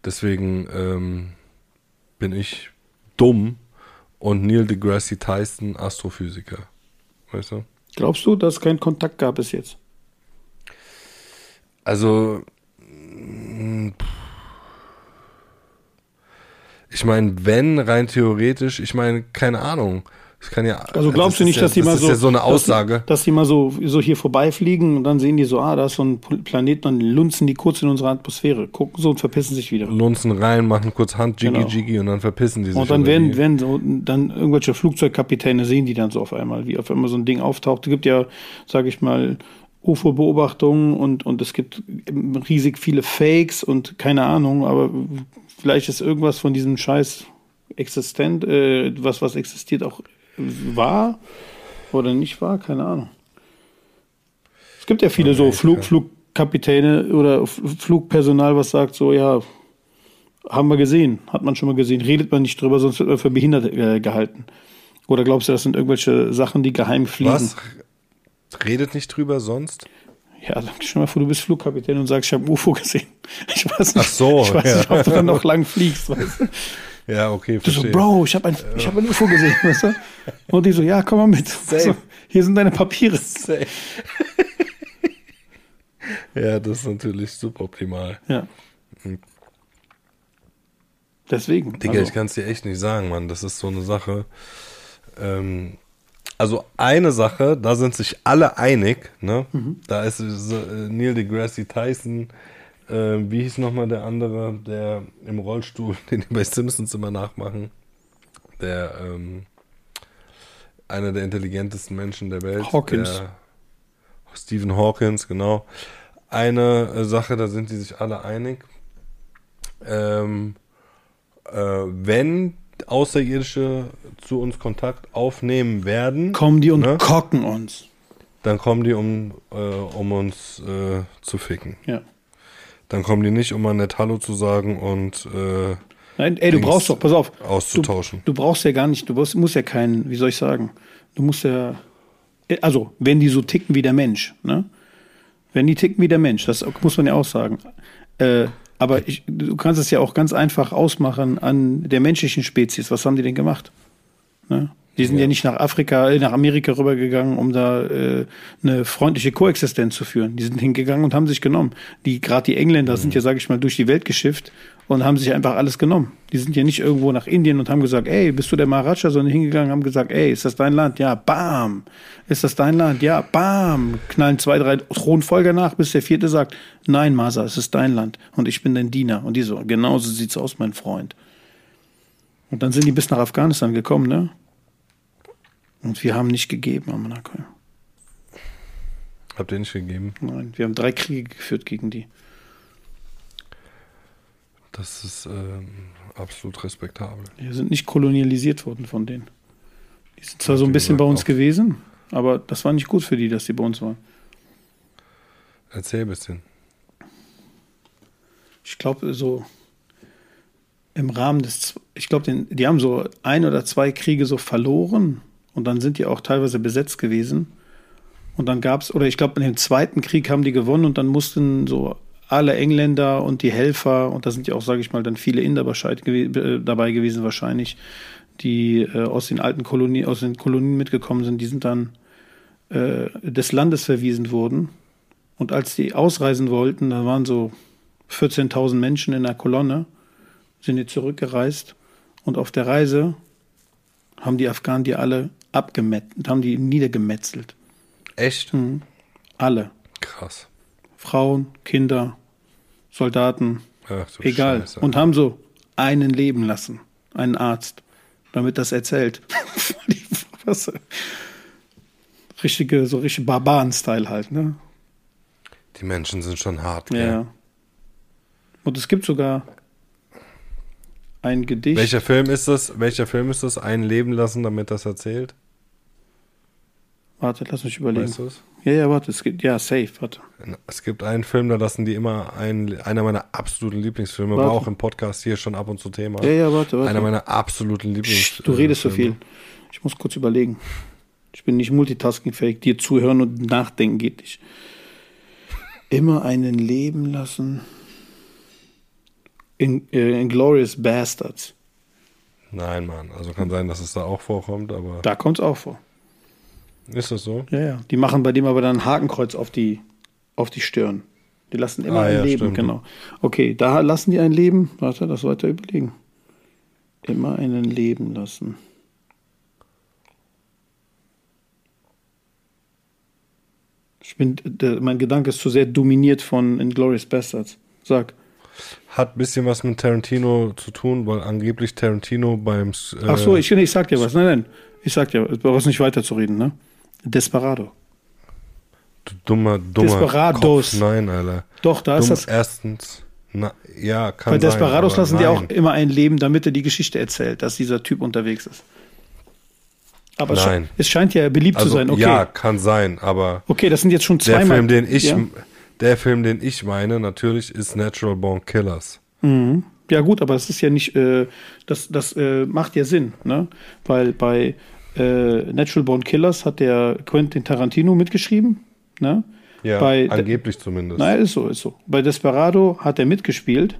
deswegen bin ich dumm und Neil deGrasse Tyson Astrophysiker. Weißt du? Glaubst du, dass es keinen Kontakt gab bis jetzt? Also... Ich meine, wenn, rein theoretisch, keine Ahnung. Ich kann ja. Also glaubst du nicht, dass die mal so. Das ist ja so eine Aussage. Dass die mal so hier vorbeifliegen und dann sehen die so, da ist so ein Planet, dann lunzen die kurz in unsere Atmosphäre, gucken so und verpissen sich wieder. Lunzen rein, machen kurz Hand, Jiggy und dann verpissen die sich. Und dann werden irgendwelche Flugzeugkapitäne sehen die dann so auf einmal, wie auf einmal so ein Ding auftaucht. Es gibt ja, sag ich mal, UFO-Beobachtungen und es gibt riesig viele Fakes und keine Ahnung, aber vielleicht ist irgendwas von diesem Scheiß existent, was existiert, auch wahr oder nicht wahr, keine Ahnung. Es gibt ja viele Flugkapitäne oder Flugpersonal, was sagt so, ja, haben wir gesehen, hat man schon mal gesehen, redet man nicht drüber, sonst wird man für behindert gehalten. Oder glaubst du, das sind irgendwelche Sachen, die geheim fliegen? Was? Redet nicht drüber sonst? Ja, dann schon mal vor, du bist Flugkapitän und sagst, ich habe ein UFO gesehen. Ich weiß nicht, ich weiß nicht ob du dann noch lang fliegst. Weißt du? Ja, okay, verstehe. Du so, Bro, ich hab ein UFO gesehen, weißt du? Und die so, ja, komm mal mit. So, hier sind deine Papiere. Safe. Ja, das ist natürlich suboptimal. Ja. Deswegen. Digga, also. Ich kann es dir echt nicht sagen, Mann. Das ist so eine Sache. Also eine Sache, da sind sich alle einig, ne? Mhm. Da ist Neil deGrasse Tyson, wie hieß nochmal der andere, der im Rollstuhl, den die bei Simpsons immer nachmachen, der einer der intelligentesten Menschen der Welt. Stephen Hawking, genau. Eine Sache, da sind die sich alle einig. Wenn Außerirdische zu uns Kontakt aufnehmen werden, kommen die und kocken uns. Dann kommen die, um uns zu ficken. Ja. Dann kommen die nicht, um mal nett Hallo zu sagen und nein, ey, du brauchst doch, pass auf, auszutauschen. Du brauchst ja gar nicht, musst ja keinen, wie soll ich sagen, du musst ja, also, wenn die so ticken wie der Mensch, ne? Wenn die ticken wie der Mensch, das muss man ja auch sagen. Aber du kannst es ja auch ganz einfach ausmachen an der menschlichen Spezies. Was haben die denn gemacht? Ne? Die sind ja nicht nach Amerika rübergegangen, um da eine freundliche Koexistenz zu führen. Die sind hingegangen und haben sich genommen. Gerade die Engländer sind ja, sage ich mal, durch die Welt geschifft und haben sich einfach alles genommen. Die sind ja nicht irgendwo nach Indien und haben gesagt, ey, bist du der Maharaja? Sondern hingegangen und haben gesagt, ey, ist das dein Land? Ja, bam. Ist das dein Land? Ja, bam. Knallen 2, 3 Thronfolger nach, bis der 4. sagt, nein, Masa, es ist dein Land und ich bin dein Diener. Und die so, genau so sieht's aus, mein Freund. Und dann sind die bis nach Afghanistan gekommen, ne? Und wir haben nicht gegeben, Amanaka. Habt ihr nicht gegeben? Nein, wir haben 3 Kriege geführt gegen die. Das ist absolut respektabel. Wir sind nicht kolonialisiert worden von denen. Die sind zwar so ein bisschen bei uns gewesen, aber das war nicht gut für die, dass die bei uns waren. Erzähl ein bisschen. Ich glaube, so im Rahmen des... Ich glaube, die haben so 1 oder 2 Kriege so verloren... Und dann sind die auch teilweise besetzt gewesen. Und dann gab's, oder ich glaube, in dem 2. Krieg haben die gewonnen und dann mussten so alle Engländer und die Helfer, und da sind ja auch, sage ich mal, dann viele Inder dabei gewesen wahrscheinlich, die aus den Kolonien mitgekommen sind, die sind dann des Landes verwiesen worden. Und als die ausreisen wollten, da waren so 14.000 Menschen in der Kolonne, sind die zurückgereist und auf der Reise haben die Afghanen die alle abgemetzelt, haben die niedergemetzelt. Echt? Mhm. Alle. Krass. Frauen, Kinder, Soldaten, ach, so egal. Scheiße. Und haben so einen leben lassen, einen Arzt, damit das erzählt. Richtige Barbaren-Style halt, ne? Die Menschen sind schon hart, gell? Ja. Und es gibt sogar... ein Gedicht. Welcher Film ist das? Ein Leben lassen, damit das erzählt? Warte, lass mich überlegen. Weißt du es? Ja, warte. Es gibt, ja, safe, warte. Es gibt einen Film, da lassen die immer einer meiner absoluten Lieblingsfilme, war auch im Podcast hier schon ab und zu Thema. Ja, warte. Einer meiner absoluten Lieblingsfilme. Du redest so viel. Ich muss kurz überlegen. Ich bin nicht multitaskingfähig. Dir zuhören und nachdenken geht nicht. Immer einen leben lassen... Inglourious Bastards. Nein, Mann. Also kann sein, dass es da auch vorkommt, aber... Da kommt es auch vor. Ist das so? Ja. Die machen bei dem aber dann ein Hakenkreuz auf die Stirn. Die lassen immer ein Leben, stimmt. Genau. Okay, da lassen die ein Leben. Warte, das weiter überlegen. Immer einen Leben lassen. Mein Gedanke ist zu sehr dominiert von Inglourious Bastards. Sag... Hat ein bisschen was mit Tarantino zu tun, weil angeblich Tarantino beim... Ach so, ich sag dir was. Nein. Ich sag dir, du brauchst nicht weiterzureden, ne? Desperado. Du dummer Desperados. Kopf. Nein, Alter. Doch, da ist das... Erstens... Na, ja, kann sein. Bei Desperados lassen die auch immer ein Leben, damit er die Geschichte erzählt, dass dieser Typ unterwegs ist. Aber nein. Es scheint ja beliebt zu sein, okay. Ja, kann sein, aber... Okay, das sind jetzt schon 2 Mal... Der Film, den ich meine, natürlich, ist Natural Born Killers. Mhm. Ja gut, aber das ist ja nicht, das macht ja Sinn, ne? Weil bei Natural Born Killers hat der Quentin Tarantino mitgeschrieben, ne? Ja, angeblich zumindest. Naja, ist so. Bei Desperado hat er mitgespielt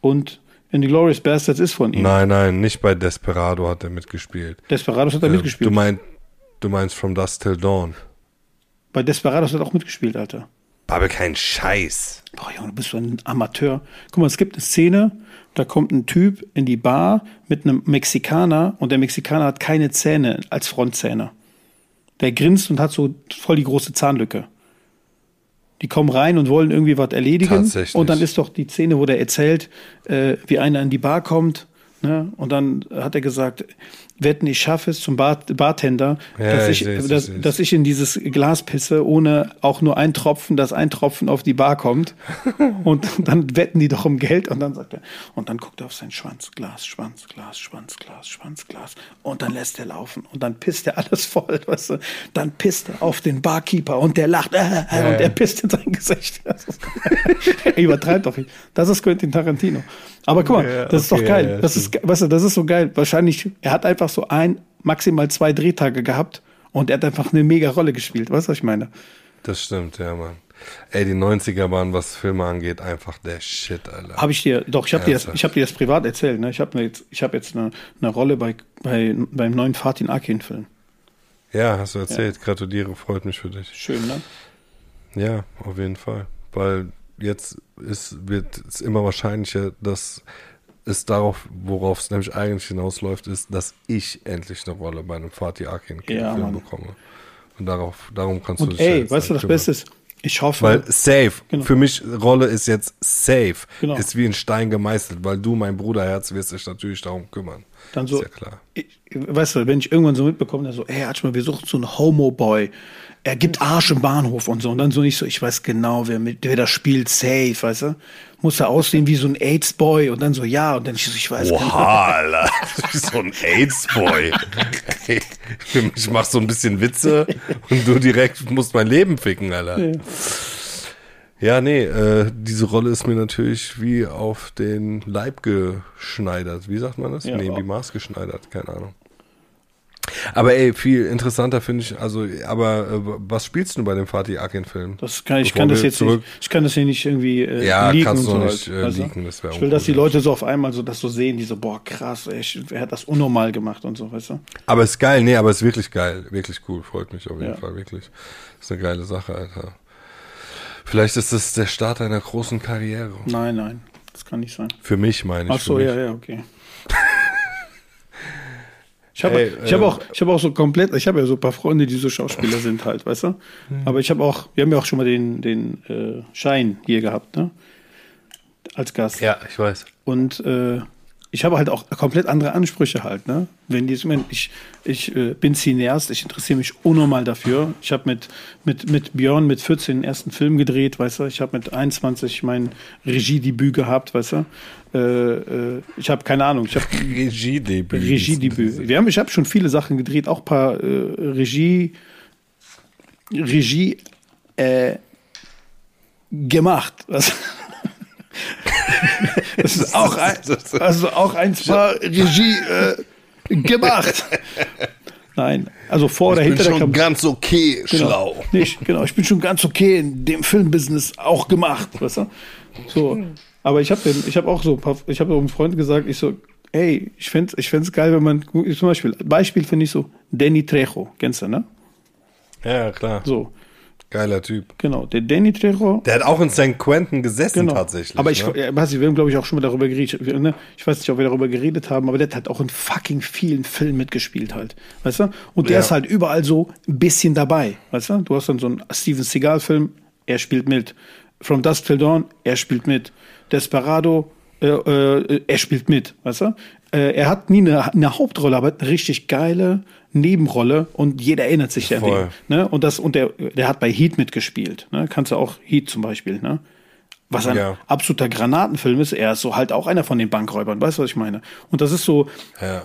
und Inglourious Basterds ist von ihm. Nein, nicht bei Desperado hat er mitgespielt. Desperados hat er mitgespielt. Du meinst From Dusk Till Dawn. Bei Desperados hat er auch mitgespielt, Alter. Aber kein Scheiß. Boah, Junge, du bist so ein Amateur. Guck mal, es gibt eine Szene, da kommt ein Typ in die Bar mit einem Mexikaner und der Mexikaner hat keine Zähne als Frontzähne. Der grinst und hat so voll die große Zahnlücke. Die kommen rein und wollen irgendwie was erledigen. Tatsächlich. Und dann ist doch die Szene, wo der erzählt, wie einer in die Bar kommt Ne? Und dann hat er gesagt, wetten, ich schaffe es zum Bartender, ja, dass ich in dieses Glas pisse, ohne auch nur ein Tropfen, dass ein Tropfen auf die Bar kommt. Und dann wetten die doch um Geld. Und dann sagt er, und dann guckt er auf seinen Schwanz, Glas, Schwanz, Glas, Schwanz, Glas, Schwanz, Glas. Und dann lässt er laufen. Und dann pisst er alles voll, weißt du. Dann pisst er auf den Barkeeper und der lacht. Ja. Und er pisst in sein Gesicht. Er übertreibt doch nicht. Das ist Quentin Tarantino. Aber guck mal, ja, das ist doch geil. Ja, das ist, weißt du, das ist so geil. Wahrscheinlich, er hat einfach so maximal 2 Drehtage gehabt und er hat einfach eine mega Rolle gespielt. Weißt du, was ich meine? Das stimmt, ja, Mann. Ey, die 90er waren, was Filme angeht, einfach der Shit, Alter. Ich hab dir das privat erzählt, ne? Ich hab jetzt eine Rolle beim neuen Fatih Akin-Film. Ja, hast du erzählt. Ja. Gratuliere, freut mich für dich. Schön, ne? Ja, auf jeden Fall. Weil jetzt wird es immer wahrscheinlicher, dass es darauf, worauf es nämlich eigentlich hinausläuft, ist, dass ich endlich eine Rolle bei einem Fatih Akin-Film bekomme. Und darum kannst du dich selbst. Ey, weißt du, das Beste ist, ich hoffe. Weil safe, für mich, Rolle ist jetzt safe, ist wie ein Stein gemeißelt, weil du, mein Bruderherz, wirst dich natürlich darum kümmern. Dann so, ist ja klar. Weißt du, wenn ich irgendwann so mitbekomme, dann so, ey, Atschmann, wir suchen so einen Homo-Boy. Er gibt Arsch im Bahnhof und so. Und dann so nicht so, ich weiß genau, wer das spielt, safe, weißt du? Muss er aussehen wie so ein AIDS-Boy. Und dann so, ja. Und dann so, ich weiß genau. Alter, so ein AIDS-Boy. Ich mach so ein bisschen Witze und du direkt musst mein Leben ficken, Alter. Ja. Ja, nee, diese Rolle ist mir natürlich wie auf den Leib geschneidert. Wie sagt man das? Ja, nee, wie maßgeschneidert, keine Ahnung. Aber ey, viel interessanter finde ich, also, aber was spielst du bei dem Fatih Akin-Film? Ich kann das hier nicht irgendwie leaken. Ja, kannst du nicht leaken, das wäre uncool. Ich will, dass die Leute so auf einmal so das so sehen, die so, boah, krass, ey, er hat das unnormal gemacht und so, weißt du? Aber ist geil, nee, aber ist wirklich geil, wirklich cool, freut mich auf jeden Fall, wirklich. Ist eine geile Sache, Alter. Vielleicht ist das der Start einer großen Karriere. Nein, das kann nicht sein. Für mich meine ich. Ach so, ja, okay. Ich habe so ein paar Freunde, die so Schauspieler sind halt, weißt du? Aber wir haben ja auch schon mal den Schein hier gehabt, ne? Als Gast. Ja, ich weiß. Und ich habe halt auch komplett andere Ansprüche halt, ne? Ich bin Cineast, ich interessiere mich unnormal dafür. Ich habe mit Björn mit 14 den ersten Film gedreht, weißt du? Ich habe mit 21 mein Regiedebüt gehabt, weißt du? Ich habe keine Ahnung. Regiedebüt. Ich habe schon viele Sachen gedreht, auch ein paar Regie gemacht, weißt du? Das ist auch ein paar Regie gemacht. Nein, also vor oder hinter der Kamera. Ich bin schon ganz okay schlau. Ich bin schon ganz okay in dem Filmbusiness auch gemacht, weißt du? So, aber ich habe einem Freund gesagt, ich so, ey, ich find's geil, wenn man zum Beispiel finde ich so Danny Trejo, kennst du, ne? Ja, klar. So. Geiler Typ. Genau, der Danny Trejo. Der hat auch in St. Quentin gesessen tatsächlich. Aber wir haben, glaube ich, auch schon mal darüber geredet. Ich weiß nicht, ob wir darüber geredet haben, aber der hat halt auch in fucking vielen Filmen mitgespielt halt. Weißt du? Und der ist halt überall so ein bisschen dabei. Weißt du? Du hast dann so einen Steven Seagal-Film, er spielt mit. From Dusk Till Dawn, er spielt mit. Desperado, er spielt mit. Weißt du? Er hat nie eine Hauptrolle, aber eine richtig geile Nebenrolle und jeder erinnert sich an den. Ne? Und der hat bei Heat mitgespielt. Ne? Kannst du auch Heat zum Beispiel. Ne? Was ein absoluter Granatenfilm ist. Er ist so halt auch einer von den Bankräubern. Weißt du, was ich meine? Und das ist so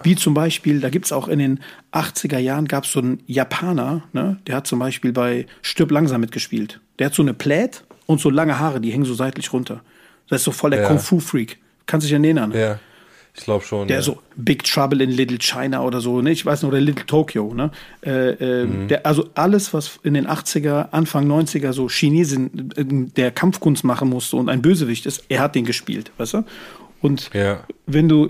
wie zum Beispiel, da gibt's auch in den 80er Jahren gab es so einen Japaner, ne? Der hat zum Beispiel bei Stirb langsam mitgespielt. Der hat so eine Plaid und so lange Haare, die hängen so seitlich runter. Das ist so voll der Kung-Fu-Freak. Kannst dich erinnern. Ne? Ja. Ich glaube schon. Der so Big Trouble in Little China oder so, ne? Ich weiß nicht, oder Little Tokyo, ne? Also alles, was in den 80er, Anfang 90er so Chinesen der Kampfkunst machen musste und ein Bösewicht ist, er hat den gespielt, weißt du? Und wenn du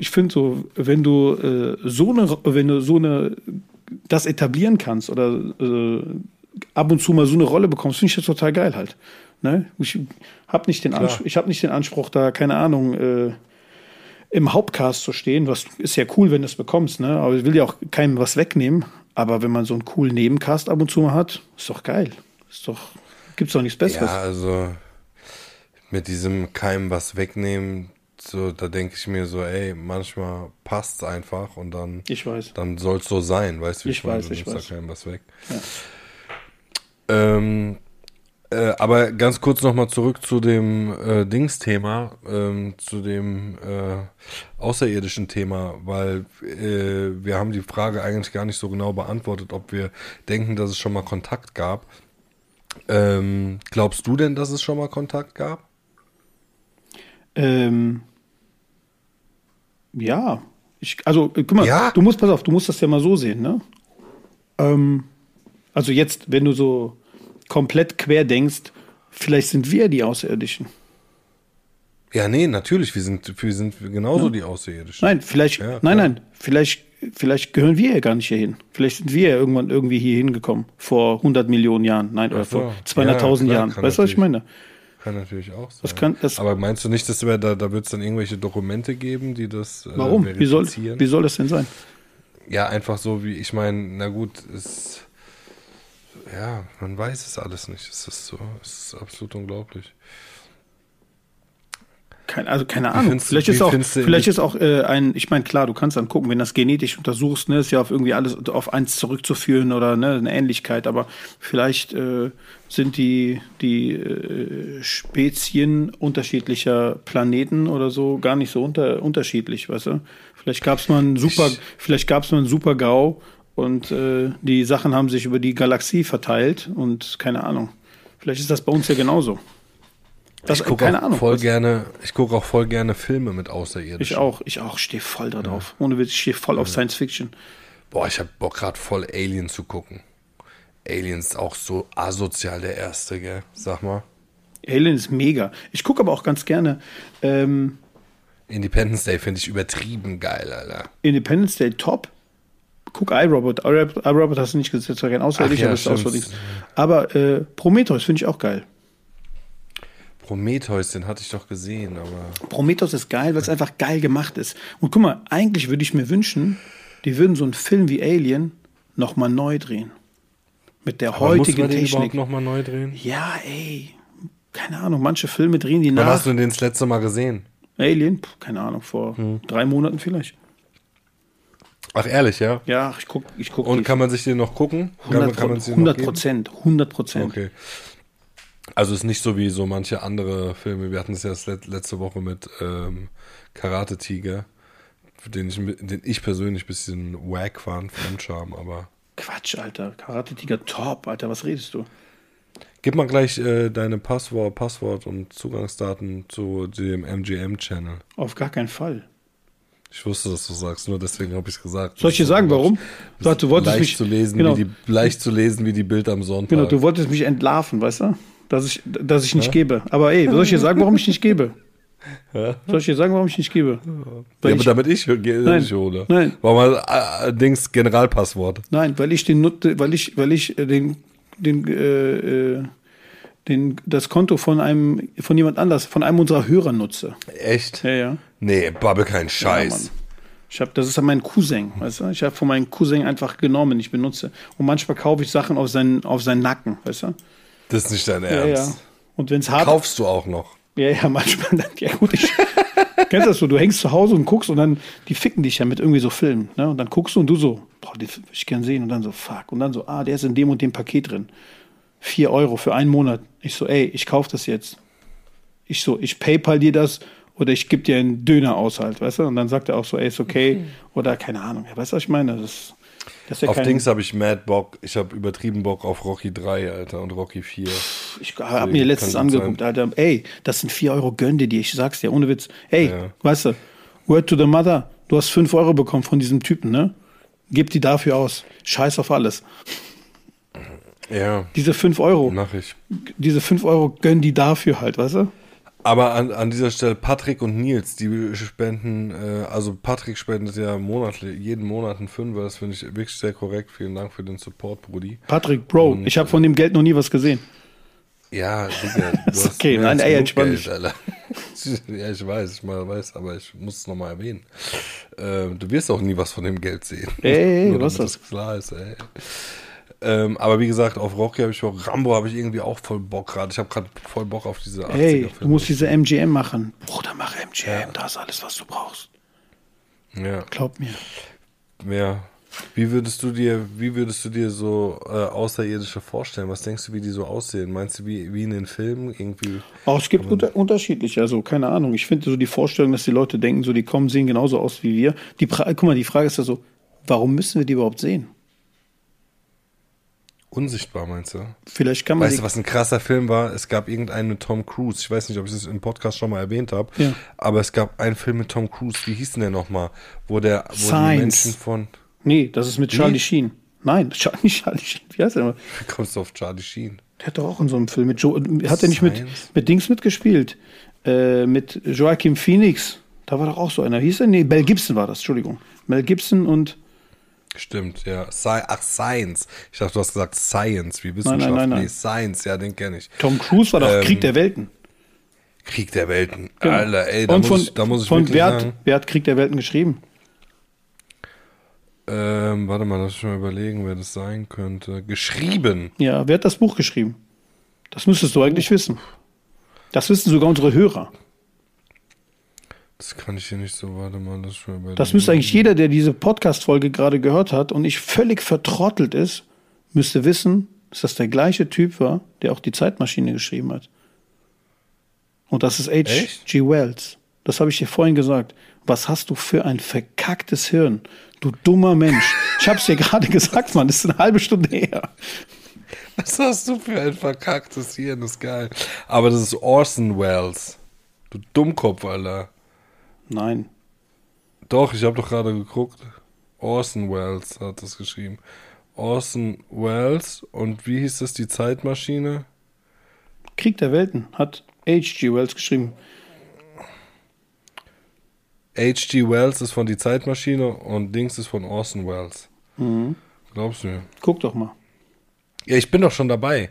das etablieren kannst oder ab und zu mal so eine Rolle bekommst, finde ich das total geil halt. Ne? Ich habe nicht den Anspruch, da, keine Ahnung, im Hauptcast zu stehen, was ist ja cool, wenn du es bekommst, ne? Aber ich will ja auch keinem was wegnehmen. Aber wenn man so einen coolen Nebencast ab und zu mal hat, ist doch geil. Gibt's doch nichts Besseres. Ja, also mit diesem keinem was wegnehmen, so, da denke ich mir so, ey, manchmal passt es einfach und dann, dann soll es so sein, weißt du, wie ich meine, du nimmst da keinem was weg. Ja. Aber ganz kurz nochmal zurück zu dem Dings-Thema, zu dem außerirdischen Thema, weil wir haben die Frage eigentlich gar nicht so genau beantwortet, ob wir denken, dass es schon mal Kontakt gab. Glaubst du denn, dass es schon mal Kontakt gab? Ja. Guck mal, ja? Du musst das ja mal so sehen, ne? Also jetzt, wenn du so komplett quer denkst, vielleicht sind wir die Außerirdischen. Ja, nee, natürlich, wir sind genauso die Außerirdischen. Nein, vielleicht gehören wir ja gar nicht hierhin. Vielleicht sind wir ja irgendwann irgendwie hier hingekommen, vor 100 Millionen Jahren, oder vor 200.000 Jahren. Weißt du, was ich meine? Kann natürlich auch sein. Aber meinst du nicht, dass da wird es dann irgendwelche Dokumente geben, die das verifizieren? Warum? Wie soll das denn sein? Ja, einfach so wie, ich meine, na gut, man weiß es alles nicht. Es ist so, es ist absolut unglaublich. Keine Ahnung. Ich meine, klar, du kannst dann gucken, wenn du das genetisch untersuchst, ne, ist ja auf irgendwie alles auf eins zurückzuführen oder ne, eine Ähnlichkeit, aber vielleicht sind die Spezien unterschiedlicher Planeten oder so gar nicht so unterschiedlich, weißt du? Vielleicht gab es mal einen Super-GAU und die Sachen haben sich über die Galaxie verteilt und keine Ahnung. Vielleicht ist das bei uns ja genauso. Ich gucke auch voll gerne Filme mit Außerirdischen. Ich auch, stehe voll da drauf. Ohne Witz, ich stehe voll auf Science Fiction. Boah, ich habe Bock gerade voll Alien zu gucken. Alien ist auch so asozial der erste, gell? Sag mal. Alien ist mega. Ich gucke aber auch ganz gerne Independence Day finde ich übertrieben geil, Alter. Independence Day top. Guck, iRobot. iRobot hast du nicht gesehen, zwar kein Außerirdischer, aber ist Außerirdischer. Aber Prometheus finde ich auch geil. Prometheus, den hatte ich doch gesehen, aber... Prometheus ist geil, weil es einfach geil gemacht ist. Und guck mal, eigentlich würde ich mir wünschen, die würden so einen Film wie Alien nochmal neu drehen. Mit der heutigen Technik. Muss man den überhaupt nochmal neu drehen? Ja, ey. Keine Ahnung, manche Filme drehen die nach. Wann hast du den das letzte Mal gesehen? Alien? Puh, keine Ahnung, vor 3 Monaten vielleicht. Ach, ehrlich, ja? Ja, ich guck. Und kann man sich den noch gucken? 100%. Okay. Also ist nicht so wie so manche andere Filme. Wir hatten es ja letzte Woche mit Karate Tiger, den ich persönlich ein bisschen wack fand, Fremdscham, aber... Quatsch, Alter. Karate Tiger top, Alter. Was redest du? Gib mal gleich deine Passwort und Zugangsdaten zu dem MGM-Channel. Auf gar keinen Fall. Ich wusste, dass du sagst, nur deswegen habe ich es gesagt. Soll ich dir sagen, warum? Leicht zu lesen wie die Bild am Sonntag. Genau, du wolltest mich entlarven, weißt du? Dass ich nicht gebe. Aber ey, soll ich dir sagen, warum ich nicht gebe? Ja, aber damit ich nicht hole. Nein. Warum Generalpasswort? Nein, weil ich das Konto von einem unserer Hörer nutze. Echt? Ja. Nee, babbel keinen Scheiß. Ja, das ist ja mein Cousin, weißt du? Ich habe von meinem Cousin einfach genommen, ich benutze. Und manchmal kaufe ich Sachen auf seinen Nacken, weißt du? Das ist nicht dein Ernst. Ja. Und wenn's hart kaufst du auch noch. Ja, manchmal. Ja gut, kennst das so, du hängst zu Hause und guckst und dann, die ficken dich ja mit irgendwie so Filmen, ne? Und dann guckst du und du so, boah, die will ich gern sehen. Und dann so, fuck. Und dann so, der ist in dem und dem Paket drin. 4 € für einen Monat. Ich so, ey, ich kauf das jetzt. Ich so, ich PayPal dir das oder ich gebe dir einen Döner aus halt, weißt du? Und dann sagt er auch so, ey, ist okay. Oder keine Ahnung. Ja, weißt du, was ich meine? Das ist ja auf Dings habe ich mad Bock. Ich habe übertrieben Bock auf Rocky 3, Alter, und Rocky 4. Ich habe mir letztes angeguckt, Alter. Ey, das sind 4 €, gönn dir die. Ich sag's dir, ohne Witz. Ey, weißt du, word to the mother, du hast 5 € bekommen von diesem Typen, ne? Gib die dafür aus. Scheiß auf alles. Ja. Diese 5 €. Diese 5 € gönnen die dafür halt, weißt du? Aber an dieser Stelle Patrick und Nils, die spenden, also Patrick spendet ja monatlich, jeden Monat einen Fünfer, das finde ich wirklich sehr korrekt. Vielen Dank für den Support, Brudi. Patrick, Bro, und ich habe von dem Geld noch nie was gesehen. Ja, sicher. Ist okay, nein, ey, entspann dich. Ja, ich weiß, aber ich muss es nochmal erwähnen. Du wirst auch nie was von dem Geld sehen. Ey, nur was ist das? Klar ist, ey. Aber wie gesagt, auf Rocky habe ich auch, Rambo habe ich irgendwie auch voll Bock gerade. Ich habe gerade voll Bock auf diese 80er-Filme. Hey, du musst diese MGM machen. Bruder, mach MGM, da ist alles, was du brauchst. Ja. Glaub mir. Ja. Wie würdest du dir so Außerirdische vorstellen? Was denkst du, wie die so aussehen? Meinst du, wie in den Filmen irgendwie? Auch es gibt unterschiedliche, also keine Ahnung. Ich finde so die Vorstellung, dass die Leute denken, so die kommen, sehen genauso aus wie wir. Guck mal, die Frage ist ja so, warum müssen wir die überhaupt sehen? Unsichtbar, meinst du? Vielleicht kann man. Weißt du, was ein krasser Film war? Es gab irgendeinen mit Tom Cruise. Ich weiß nicht, ob ich das im Podcast schon mal erwähnt habe, ja. Aber es gab einen Film mit Tom Cruise, wie hieß denn der nochmal? Wo die Menschen von. Nee, das ist mit Charlie Sheen. Nein, Charlie Sheen. Wie heißt der immer? Wie kommst du auf Charlie Sheen? Der hat doch auch in so einem Film mit hat er nicht mit Dings mitgespielt? Mit Joaquin Phoenix. Da war doch auch so einer. Hieß er? Nee, Mel Gibson war das, Entschuldigung. Mel Gibson und. Stimmt, ja. Science. Ich dachte, du hast gesagt Science, wie Wissenschaft. Nein. Nee, Science, ja, den kenne ich. Tom Cruise war doch Krieg der Welten. Genau. Alter, ey, da muss ich wirklich sagen. Wer hat Krieg der Welten geschrieben? Warte mal, lass mich mal überlegen, wer das sein könnte. Geschrieben. Ja, wer hat das Buch geschrieben? Das müsstest du eigentlich wissen. Das wissen sogar unsere Hörer. Das kann ich hier nicht so, warte mal, lass mich mal überlegen. Das müsste eigentlich jeder, der diese Podcast-Folge gerade gehört hat und nicht völlig vertrottelt ist, müsste wissen, dass das der gleiche Typ war, der auch die Zeitmaschine geschrieben hat. Und das ist H.G. Wells. Das habe ich dir vorhin gesagt. Was hast du für ein verkacktes Hirn? Du dummer Mensch. Ich hab's dir gerade gesagt, Mann. Das ist eine halbe Stunde her. Was hast du für ein verkacktes Hirn? Das ist geil. Aber das ist Orson Welles. Du Dummkopf, Alter. Nein. Doch, ich habe doch gerade geguckt. Orson Welles hat das geschrieben. Orson Welles. Und wie hieß das, die Zeitmaschine? Krieg der Welten hat H.G. Wells geschrieben. H.G. Wells ist von Die Zeitmaschine und Dings ist von Orson Welles. Mhm. Glaubst du mir? Guck doch mal. Ja, ich bin doch schon dabei.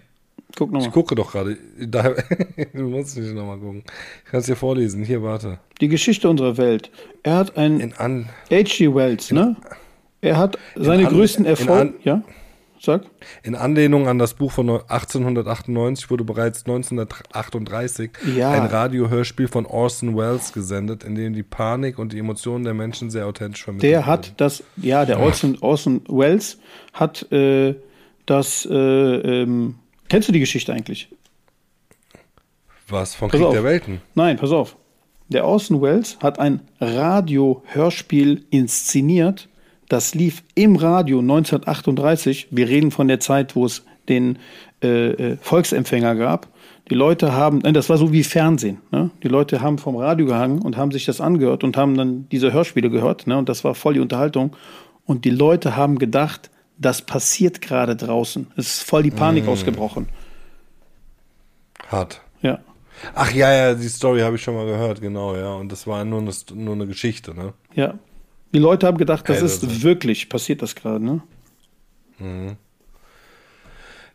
Guck nochmal. Ich gucke doch gerade. Du musst nicht nochmal gucken. Ich kann es dir vorlesen. Hier, warte. Die Geschichte unserer Welt. Er hat H.G. Wells, ne? Er hat seine größten Erfolge. Ja? Sag. In Anlehnung an das Buch von 1898 wurde bereits 1938 ein Radiohörspiel von Orson Welles gesendet, in dem die Panik und die Emotionen der Menschen sehr authentisch vermittelt wurden. Orson Welles hat kennst du die Geschichte eigentlich? Was, von Krieg der Welten? Nein, pass auf. Der Orson Welles hat ein Radiohörspiel inszeniert. Das lief im Radio 1938. Wir reden von der Zeit, wo es den Volksempfänger gab. Die Leute haben, das war so wie Fernsehen. Ne? Die Leute haben vom Radio gehangen und haben sich das angehört und haben dann diese Hörspiele gehört. Ne? Und das war voll die Unterhaltung. Und die Leute haben gedacht, das passiert gerade draußen. Es ist voll die Panik ausgebrochen. Hart. Ja. Ach ja, die Story habe ich schon mal gehört, genau. Ja. Und das war nur eine Geschichte. Ne? Ja. Die Leute haben gedacht, das ist wirklich, passiert das gerade, ne? Mhm.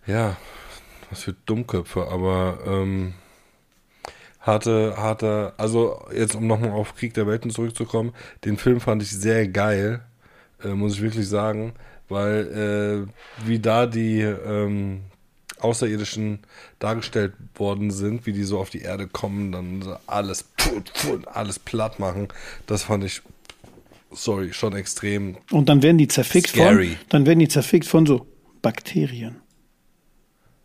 Ja, was für Dummköpfe, aber also jetzt um nochmal auf Krieg der Welten zurückzukommen, den Film fand ich sehr geil, muss ich wirklich sagen, weil wie da die Außerirdischen dargestellt worden sind, wie die so auf die Erde kommen, dann alles platt machen, das fand ich schon extrem. Und dann werden die zerfickt von so Bakterien.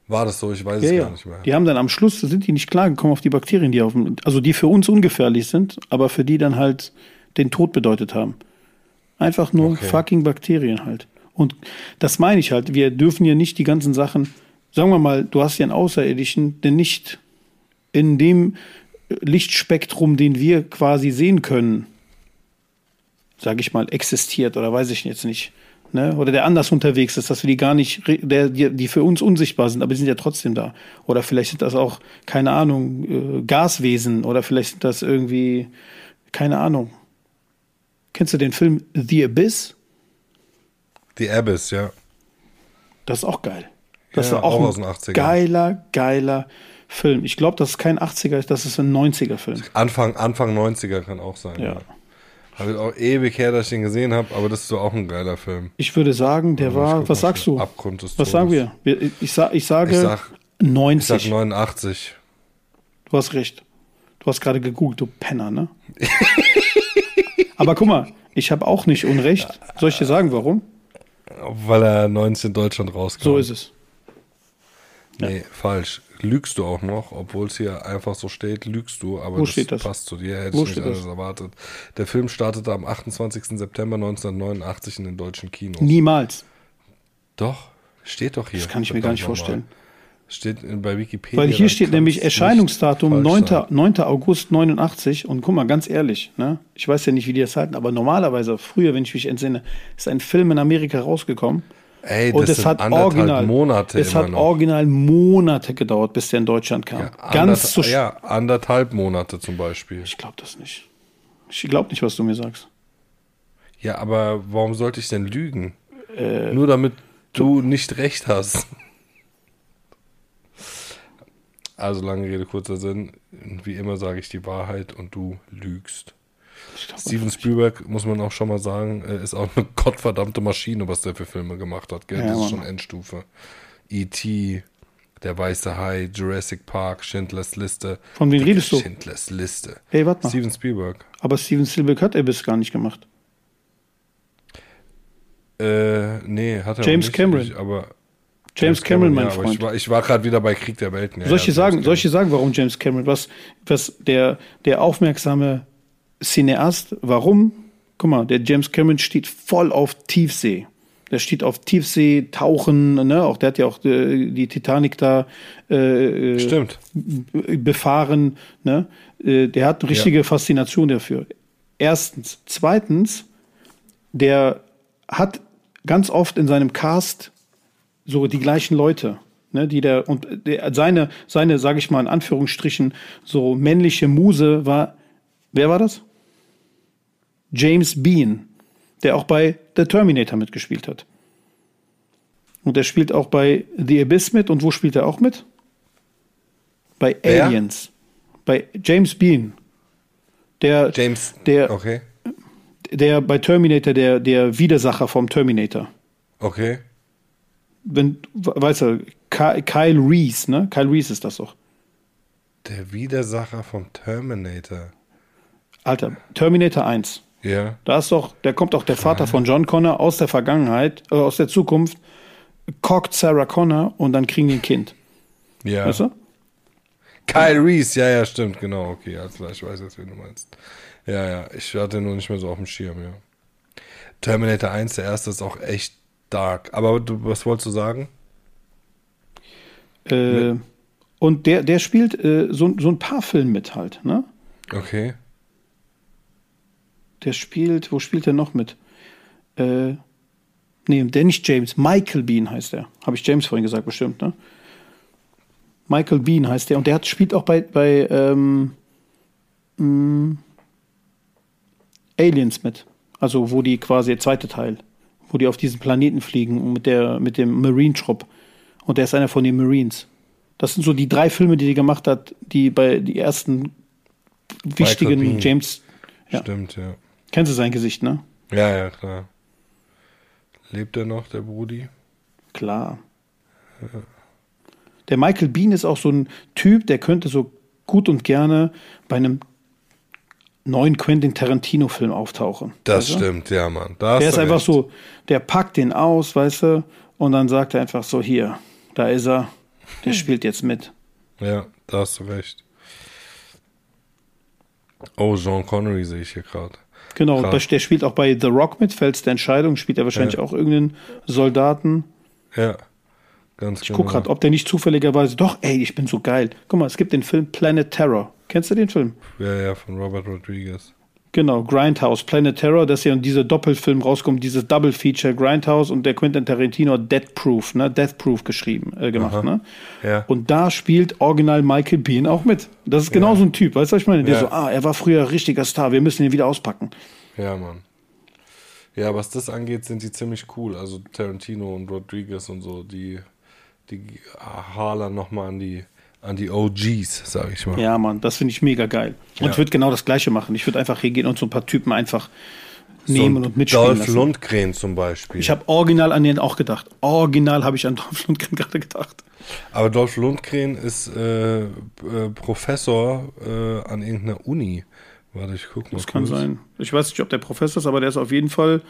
War das so? Ich weiß es gar nicht mehr. Die haben dann am Schluss, sind die nicht klargekommen auf die Bakterien, die für uns ungefährlich sind, aber für die dann halt den Tod bedeutet haben. Einfach nur fucking Bakterien halt. Und das meine ich halt, wir dürfen ja nicht die ganzen Sachen, sagen wir mal, du hast ja einen Außerirdischen, der nicht in dem Lichtspektrum, den wir quasi sehen können, sag ich mal, existiert oder weiß ich jetzt nicht, ne? Oder der anders unterwegs ist, dass wir die gar nicht, die für uns unsichtbar sind, aber die sind ja trotzdem da. Oder vielleicht sind das auch, keine Ahnung, Gaswesen oder vielleicht sind das irgendwie, keine Ahnung. Kennst du den Film The Abyss? The Abyss, ja. Das ist auch geil. Das war auch aus den 80ern. Geiler Film. Ich glaube, das ist kein 80er, das ist ein 90er-Film. Anfang 90er kann auch sein, ja. Habe ich auch ewig her, dass ich den gesehen habe, aber das ist so auch ein geiler Film. Ich würde sagen, der war, was sagst du? Abgrund des Todes. Was sagen wir? Ich sage 90. Ich sag 89. Du hast recht. Du hast gerade gegoogelt, du Penner, ne? Aber guck mal, ich habe auch nicht Unrecht. Soll ich dir sagen, warum? Weil er 19 in Deutschland rauskam. So ist es. Nee, ja. Falsch. Lügst du auch noch, obwohl es hier einfach so steht, lügst du, aber das passt zu dir, hätte ich nicht anders erwartet. Der Film startete am 28. September 1989 in den deutschen Kinos. Niemals. Doch, steht doch hier. Das kann ich mir gar nicht vorstellen. Steht bei Wikipedia. Weil hier steht nämlich Erscheinungsdatum 9. August 89 und guck mal, ganz ehrlich, ne? Ich weiß ja nicht, wie die das halten, aber normalerweise, früher, wenn ich mich entsinne, ist ein Film in Amerika rausgekommen. Ey, und das hat original Monate gedauert, bis der in Deutschland kam. Ja, anderthalb Monate zum Beispiel. Ich glaube das nicht. Ich glaube nicht, was du mir sagst. Ja, aber warum sollte ich denn lügen? Nur damit du nicht recht hast. Also lange Rede, kurzer Sinn. Wie immer sage ich die Wahrheit und du lügst. Steven Spielberg, muss man auch schon mal sagen, ist auch eine gottverdammte Maschine, was der für Filme gemacht hat. Gell? Ja, das ist schon Endstufe. E.T., Der Weiße Hai, Jurassic Park, Schindlers Liste. Von wem redest du? Schindlers Liste. Hey, warte mal. Steven Spielberg. Aber Steven Spielberg hat er bis gar nicht gemacht. Nee, hat er James nicht. Cameron. James Cameron, mein Freund. Ich war gerade wieder bei Krieg der Welten. Ja, soll ich dir sagen, warum James Cameron? Was der aufmerksame Cineast, warum? Guck mal, der James Cameron steht voll auf Tiefsee. Der steht auf Tiefsee, Tauchen, ne? Auch der hat ja auch die Titanic da befahren. Ne? Der hat eine richtige Faszination dafür. Erstens. Zweitens, der hat ganz oft in seinem Cast so die gleichen Leute. Ne, seine, sage ich mal in Anführungsstrichen, so männliche Muse war. Wer war das? James Biehn, der auch bei The Terminator mitgespielt hat. Und der spielt auch bei The Abyss mit. Und wo spielt er auch mit? Bei Aliens. Bei James Biehn. Der bei Terminator, der Widersacher vom Terminator. Okay. Weißt du, Kyle Reese, ne? Kyle Reese ist das doch. Der Widersacher vom Terminator. Alter, Terminator 1. Ja. Yeah. Da kommt auch der Vater von John Connor aus der Vergangenheit, aus der Zukunft, cockt Sarah Connor und dann kriegen die ein Kind. Ja. Yeah. Weißt du? Kyle Reese, ja, stimmt, genau, okay, alles klar, ich weiß jetzt, wen du meinst. Ja, ich hatte nur nicht mehr so auf dem Schirm, ja. Terminator 1, der erste, ist auch echt dark. Aber was wolltest du sagen? Und der spielt so ein paar Filme mit halt, ne? Okay. Wo spielt er noch mit? Der nicht James, Michael Biehn heißt er. Habe ich James vorhin gesagt, bestimmt, ne? Michael Biehn heißt der. Und der spielt auch bei Aliens mit. Also, wo die quasi der zweite Teil, wo die auf diesen Planeten fliegen und mit dem Marine-Trupp. Und der ist einer von den Marines. Das sind so die drei Filme, die gemacht hat, die bei die ersten wichtigen James. Ja. Stimmt, ja. Kennst du sein Gesicht, ne? Ja, klar. Lebt er noch, der Brudi? Klar. Ja. Der Michael Biehn ist auch so ein Typ, der könnte so gut und gerne bei einem neuen Quentin Tarantino-Film auftauchen. Das stimmt, ja, Mann. Der ist einfach so, der packt den aus, weißt du, und dann sagt er einfach so, hier, da ist er, der spielt jetzt mit. Ja, da hast du recht. Oh, Sean Connery sehe ich hier gerade. Genau, der spielt auch bei The Rock mit, Fels der Entscheidung, spielt er wahrscheinlich auch irgendeinen Soldaten. Ja, ganz genau. Ich gucke gerade, ob der nicht zufälligerweise, ich bin so geil. Guck mal, es gibt den Film Planet Terror. Kennst du den Film? Ja, von Robert Rodriguez. Genau, Grindhouse, Planet Terror, dass ja dieser Doppelfilm rauskommt, dieses Double Feature Grindhouse und der Quentin Tarantino hat Death Proof gemacht. Aha, ne? Ja. Und da spielt original Michael Biehn auch mit. Das ist genau so ein Typ, weißt du, was ich meine? Der er war früher richtiger Star, wir müssen ihn wieder auspacken. Ja, Mann. Ja, was das angeht, sind die ziemlich cool. Also Tarantino und Rodriguez und so, die Harlan nochmal an die An die OGs, sag ich mal. Ja, Mann, das finde ich mega geil. Und ich würde genau das Gleiche machen. Ich würde einfach hingehen und so ein paar Typen einfach nehmen und mitspielen lassen. Dolph Lundgren zum Beispiel. Ich habe original an den auch gedacht. Original habe ich an Dolph Lundgren gerade gedacht. Aber Dolph Lundgren ist Professor an irgendeiner Uni. Warte, ich gucke mal. Das kann sein. Ich weiß nicht, ob der Professor ist, aber der ist auf jeden Fall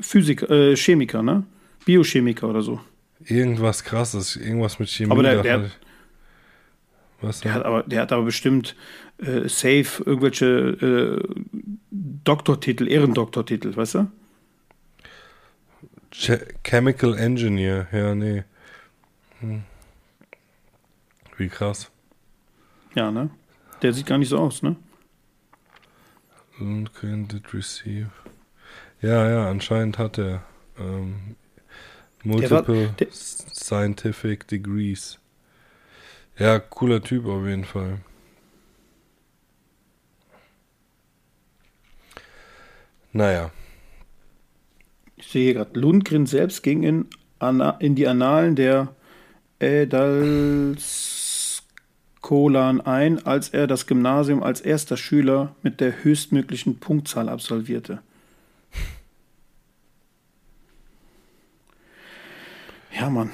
Chemiker, ne? Biochemiker oder so. Irgendwas Krasses, irgendwas mit Chemie. Aber der hat aber bestimmt safe irgendwelche Doktortitel, Ehrendoktortitel, weißt du? Chemical Engineer, ja, nee. Wie krass. Ja, ne? Der sieht gar nicht so aus, ne? Lundgren did receive. Ja, anscheinend hat er multiple scientific degrees. Ja, cooler Typ auf jeden Fall. Naja. Ich sehe hier gerade, Lundgren selbst ging in die Annalen der Edalskolan ein, als er das Gymnasium als erster Schüler mit der höchstmöglichen Punktzahl absolvierte. Ja, Mann.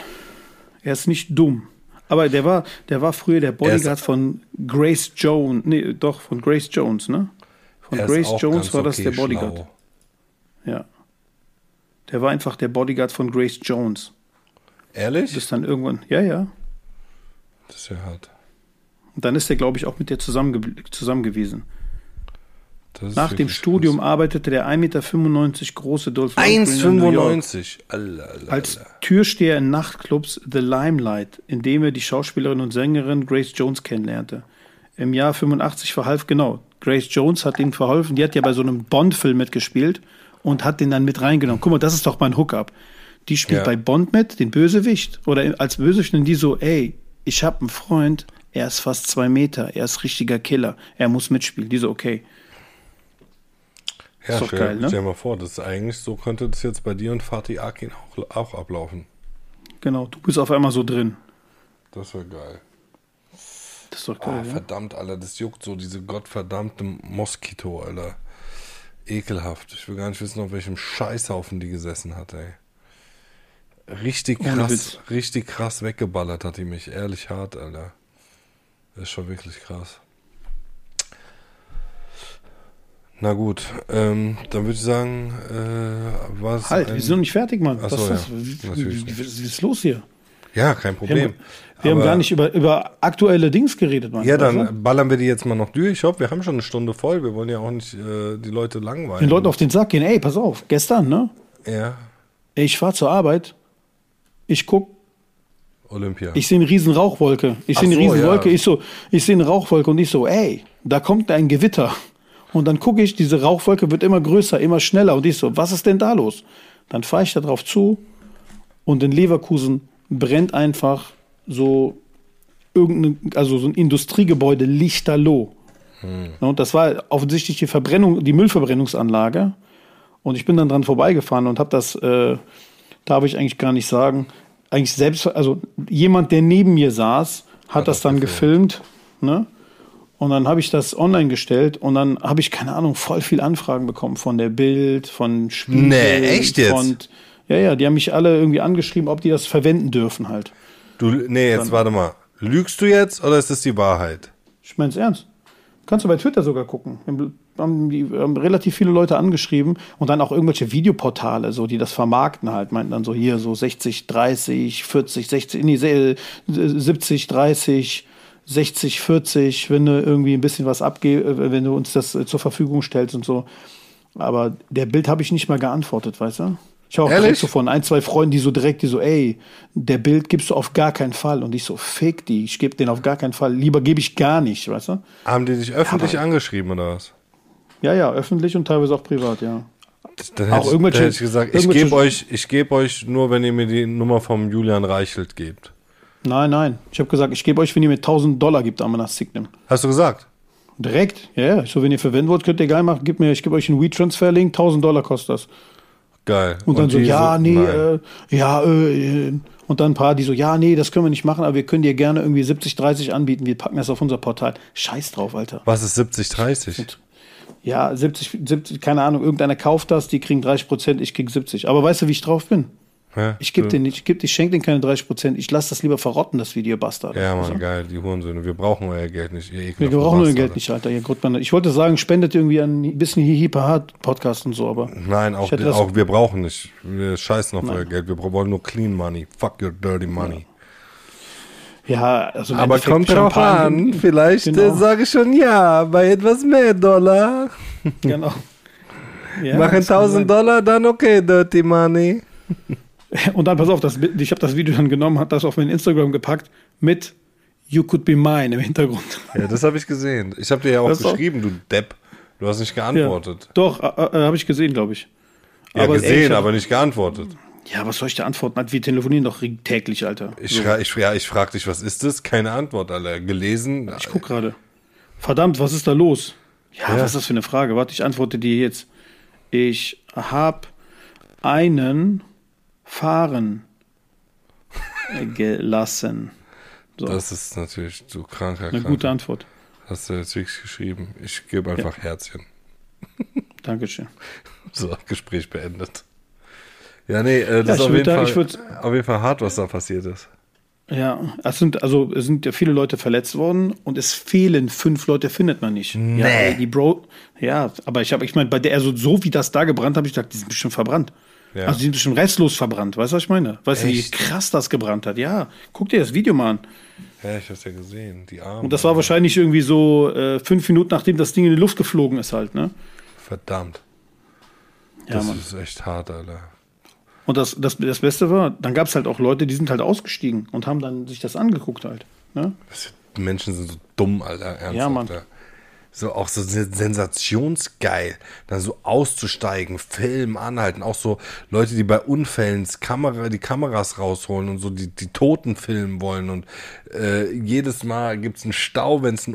Er ist nicht dumm. Aber der war früher der Bodyguard von Grace Jones. Nee, doch, von Grace Jones, ne? Von Grace Jones war das der Bodyguard. Schlau. Ja. Der war einfach der Bodyguard von Grace Jones. Ehrlich? Bis dann irgendwann, ja. Das ist ja hart. Und dann ist der, glaube ich, auch mit der zusammen gewesen. Nach dem Studium arbeitete der 1,95 Meter große Dolph Lundgren 1,95 als Türsteher in Nachtclubs The Limelight, in dem er die Schauspielerin und Sängerin Grace Jones kennenlernte. Im Jahr 85 Grace Jones hat ihm verholfen, die hat ja bei so einem Bond-Film mitgespielt und hat den dann mit reingenommen. Guck mal, das ist doch mein Hookup. Die spielt bei Bond mit, den Bösewicht, oder als Bösewicht nennen die so, ey, ich hab einen Freund, er ist fast 2 Meter, er ist richtiger Killer, er muss mitspielen. Die so, okay. Ja, stell dir mal vor, das ist eigentlich, so könnte das jetzt bei dir und Fatih Akin auch ablaufen. Genau, du bist auf einmal so drin. Das wäre geil. Das ist doch geil, ja? Verdammt, Alter, das juckt so, diese gottverdammte Moskito, Alter. Ekelhaft. Ich will gar nicht wissen, auf welchem Scheißhaufen die gesessen hat, ey. Richtig krass weggeballert hat die mich. Ehrlich hart, Alter. Das ist schon wirklich krass. Na gut, dann würde ich sagen, was... Halt, wir sind noch nicht fertig, Mann. Achso, was ist das? Was ist los hier? Ja, kein Problem. Wir haben gar nicht über aktuelle Dings geredet, Mann. Ja, dann ballern wir die jetzt mal noch durch. Ich hoffe, wir haben schon eine Stunde voll. Wir wollen ja auch nicht die Leute langweilen. Den Leuten auf den Sack gehen. Ey, pass auf, gestern, ne? Ja. Ich fahre zur Arbeit, ich gucke... Olympia. Ich sehe eine riesen Rauchwolke. Ich sehe eine Rauchwolke und ich so, ey, da kommt ein Gewitter. Und dann gucke ich, diese Rauchwolke wird immer größer, immer schneller. Und ich so, was ist denn da los? Dann fahre ich da drauf zu und in Leverkusen brennt einfach so ein Industriegebäude lichterloh. Hm. Und das war offensichtlich die Müllverbrennungsanlage. Und ich bin dann dran vorbeigefahren und habe das, darf ich eigentlich gar nicht sagen, eigentlich selbst, also jemand, der neben mir saß, hat das dann gefilmt, ne? Und dann habe ich das online gestellt und dann habe ich, keine Ahnung, voll viel Anfragen bekommen von der Bild, von Spiegel. Nee, echt jetzt? Ja, die haben mich alle irgendwie angeschrieben, ob die das verwenden dürfen halt. Warte mal. Lügst du jetzt oder ist das die Wahrheit? Ich meine es ernst. Kannst du bei Twitter sogar gucken. Haben relativ viele Leute angeschrieben und dann auch irgendwelche Videoportale, so, die das vermarkten halt, meinten dann so hier so 60, 30, 40, 60, nee, 70, 30... 60, 40, wenn du irgendwie ein bisschen was wenn du uns das zur Verfügung stellst und so. Aber der Bild habe ich nicht mal geantwortet, weißt du? Ich habe auch direkt so von 1, 2 Freunden, die so, ey, der Bild gibst du auf gar keinen Fall. Und ich so, fick die, ich gebe den auf gar keinen Fall. Lieber gebe ich gar nicht, weißt du? Haben die dich öffentlich angeschrieben oder was? Ja, öffentlich und teilweise auch privat, ja. Dann hätte ich gesagt, ich gebe euch nur, wenn ihr mir die Nummer vom Julian Reichelt gebt. Nein. Ich habe gesagt, ich gebe euch, wenn ihr mir $1.000 gibt, Amanastignum. Hast du gesagt? Direkt, ja. Yeah. So, wenn ihr verwenden wollt, könnt ihr geil machen. Ich gebe euch einen WeTransfer-Link, $1.000 kostet das. Geil. Und dann und so, ja, so, nee, und dann ein paar, die so, ja, nee, das können wir nicht machen, aber wir können dir gerne irgendwie 70-30 anbieten, wir packen das auf unser Portal. Scheiß drauf, Alter. Was ist 70-30? Ja, 70, keine Ahnung, irgendeiner kauft das, die kriegen 30%, ich krieg 70%. Aber weißt du, wie ich drauf bin? Ja, ich gebe den nicht, ich schenke denen keine 30%, ich lasse das lieber verrotten, das Video, Bastard. Ja, Mann, so. Geil, die Hurensöhne, wir brauchen euer Geld nicht, ihr ekelhaften Bastard. Wir brauchen euer Geld nicht, Alter, ihr Gottmann. Ich wollte sagen, spendet irgendwie ein bisschen Hihi-Podcast und so, aber... Nein, auch wir brauchen nicht, wir scheißen auf euer Geld, wir wollen nur clean money, fuck your dirty money. Ja, also... Aber Endeffekt kommt drauf an, vielleicht sage ich schon ja, bei etwas mehr Dollar. Genau. Ja, machen 1000 Dollar, dann okay, dirty money. Und dann, pass auf, ich habe das Video dann genommen, habe das auf mein Instagram gepackt mit You Could Be Mine im Hintergrund. Ja, das habe ich gesehen. Ich habe dir ja auch geschrieben, du Depp. Du hast nicht geantwortet. Ja, doch, habe ich gesehen, glaube ich. Ja, aber, aber nicht geantwortet. Ja, was soll ich da antworten? Wir telefonieren doch täglich, Alter. Ich frage dich, was ist das? Keine Antwort, Alter. Gelesen. Ich guck gerade. Verdammt, was ist da los? Ja, was ist das für eine Frage? Warte, ich antworte dir jetzt. Ich habe einen... fahren gelassen. So. Das ist natürlich so eine gute Antwort. Hast du jetzt wirklich geschrieben. Ich gebe einfach Herzchen. Dankeschön. So, Gespräch beendet. Ja, nee, das ist auf jeden Fall hart, was da passiert ist. Ja, es sind ja viele Leute verletzt worden und es fehlen 5 Leute, findet man nicht. Nee. Ja, aber ich meine, bei der, also so wie das da gebrannt, habe ich gedacht, die sind bestimmt verbrannt. Ja. Also die sind schon restlos verbrannt, weißt du, was ich meine? Weißt du, wie krass das gebrannt hat? Ja, guck dir das Video mal an. Ja, ich hab's ja gesehen, die Arme. Und das war wahrscheinlich irgendwie so 5 Minuten, nachdem das Ding in die Luft geflogen ist halt, ne? Verdammt. Ja, das ist echt hart, Alter. Und das Beste war, dann gab's halt auch Leute, die sind halt ausgestiegen und haben dann sich das angeguckt halt, ne? Die Menschen sind so dumm, Alter, ernsthaft. Ja, Mann. Alter. So, auch so sensationsgeil, dann so auszusteigen, Film anhalten, auch so Leute, die bei Unfällen die Kameras rausholen und so die Toten filmen wollen und jedes Mal gibt's einen Stau, wenn's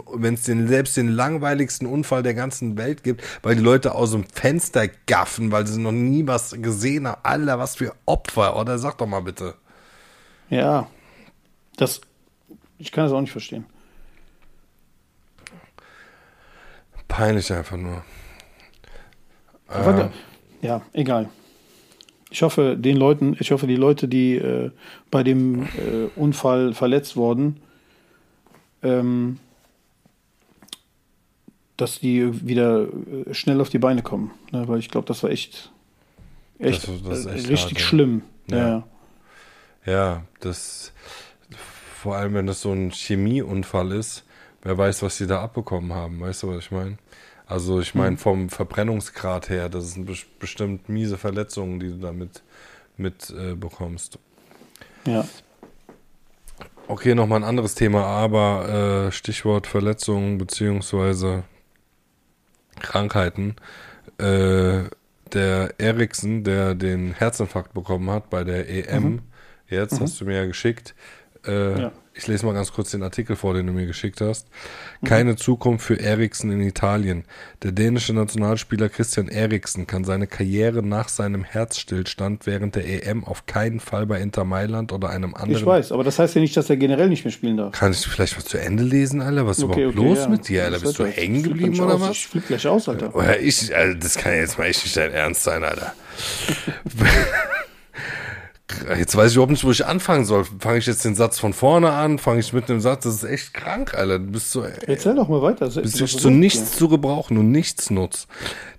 den langweiligsten Unfall der ganzen Welt gibt, weil die Leute aus dem Fenster gaffen, weil sie noch nie was gesehen haben. Alter, was für Opfer, oder? Sag doch mal bitte. Ja, ich kann das auch nicht verstehen. Peinlich einfach nur. Ja, egal. Ich hoffe, die Leute, die bei dem Unfall verletzt wurden, dass die wieder schnell auf die Beine kommen. Ne? Weil ich glaube, das war echt, das echt richtig hart, schlimm. Ja. Ja, das vor allem, wenn das so ein Chemieunfall ist, wer weiß, was die da abbekommen haben. Weißt du, was ich meine? Also ich meine vom Verbrennungsgrad her, das sind bestimmt miese Verletzungen, die du damit bekommst. Ja. Okay, nochmal ein anderes Thema, aber Stichwort Verletzungen beziehungsweise Krankheiten. Der Eriksen, der den Herzinfarkt bekommen hat bei der EM, jetzt hast du mir ja geschickt, Ich lese mal ganz kurz den Artikel vor, den du mir geschickt hast. Keine Zukunft für Eriksen in Italien. Der dänische Nationalspieler Christian Eriksen kann seine Karriere nach seinem Herzstillstand während der EM auf keinen Fall bei Inter Mailand oder einem anderen... Ich weiß, aber das heißt ja nicht, dass er generell nicht mehr spielen darf. Kannst du vielleicht was zu Ende lesen, Alter? Was ist überhaupt los mit dir, Alter? Bist du hängen geblieben oder was? Ich flipp gleich aus, Alter. Oder das kann jetzt mal echt nicht dein Ernst sein, Alter. Jetzt weiß ich überhaupt nicht, wo ich anfangen soll. Fange ich jetzt den Satz von vorne an? Fange ich mit dem Satz? Das ist echt krank, Alter. Du bist so... Erzähl doch mal weiter. Bist du zu nichts zu gebrauchen und nichts nutzt.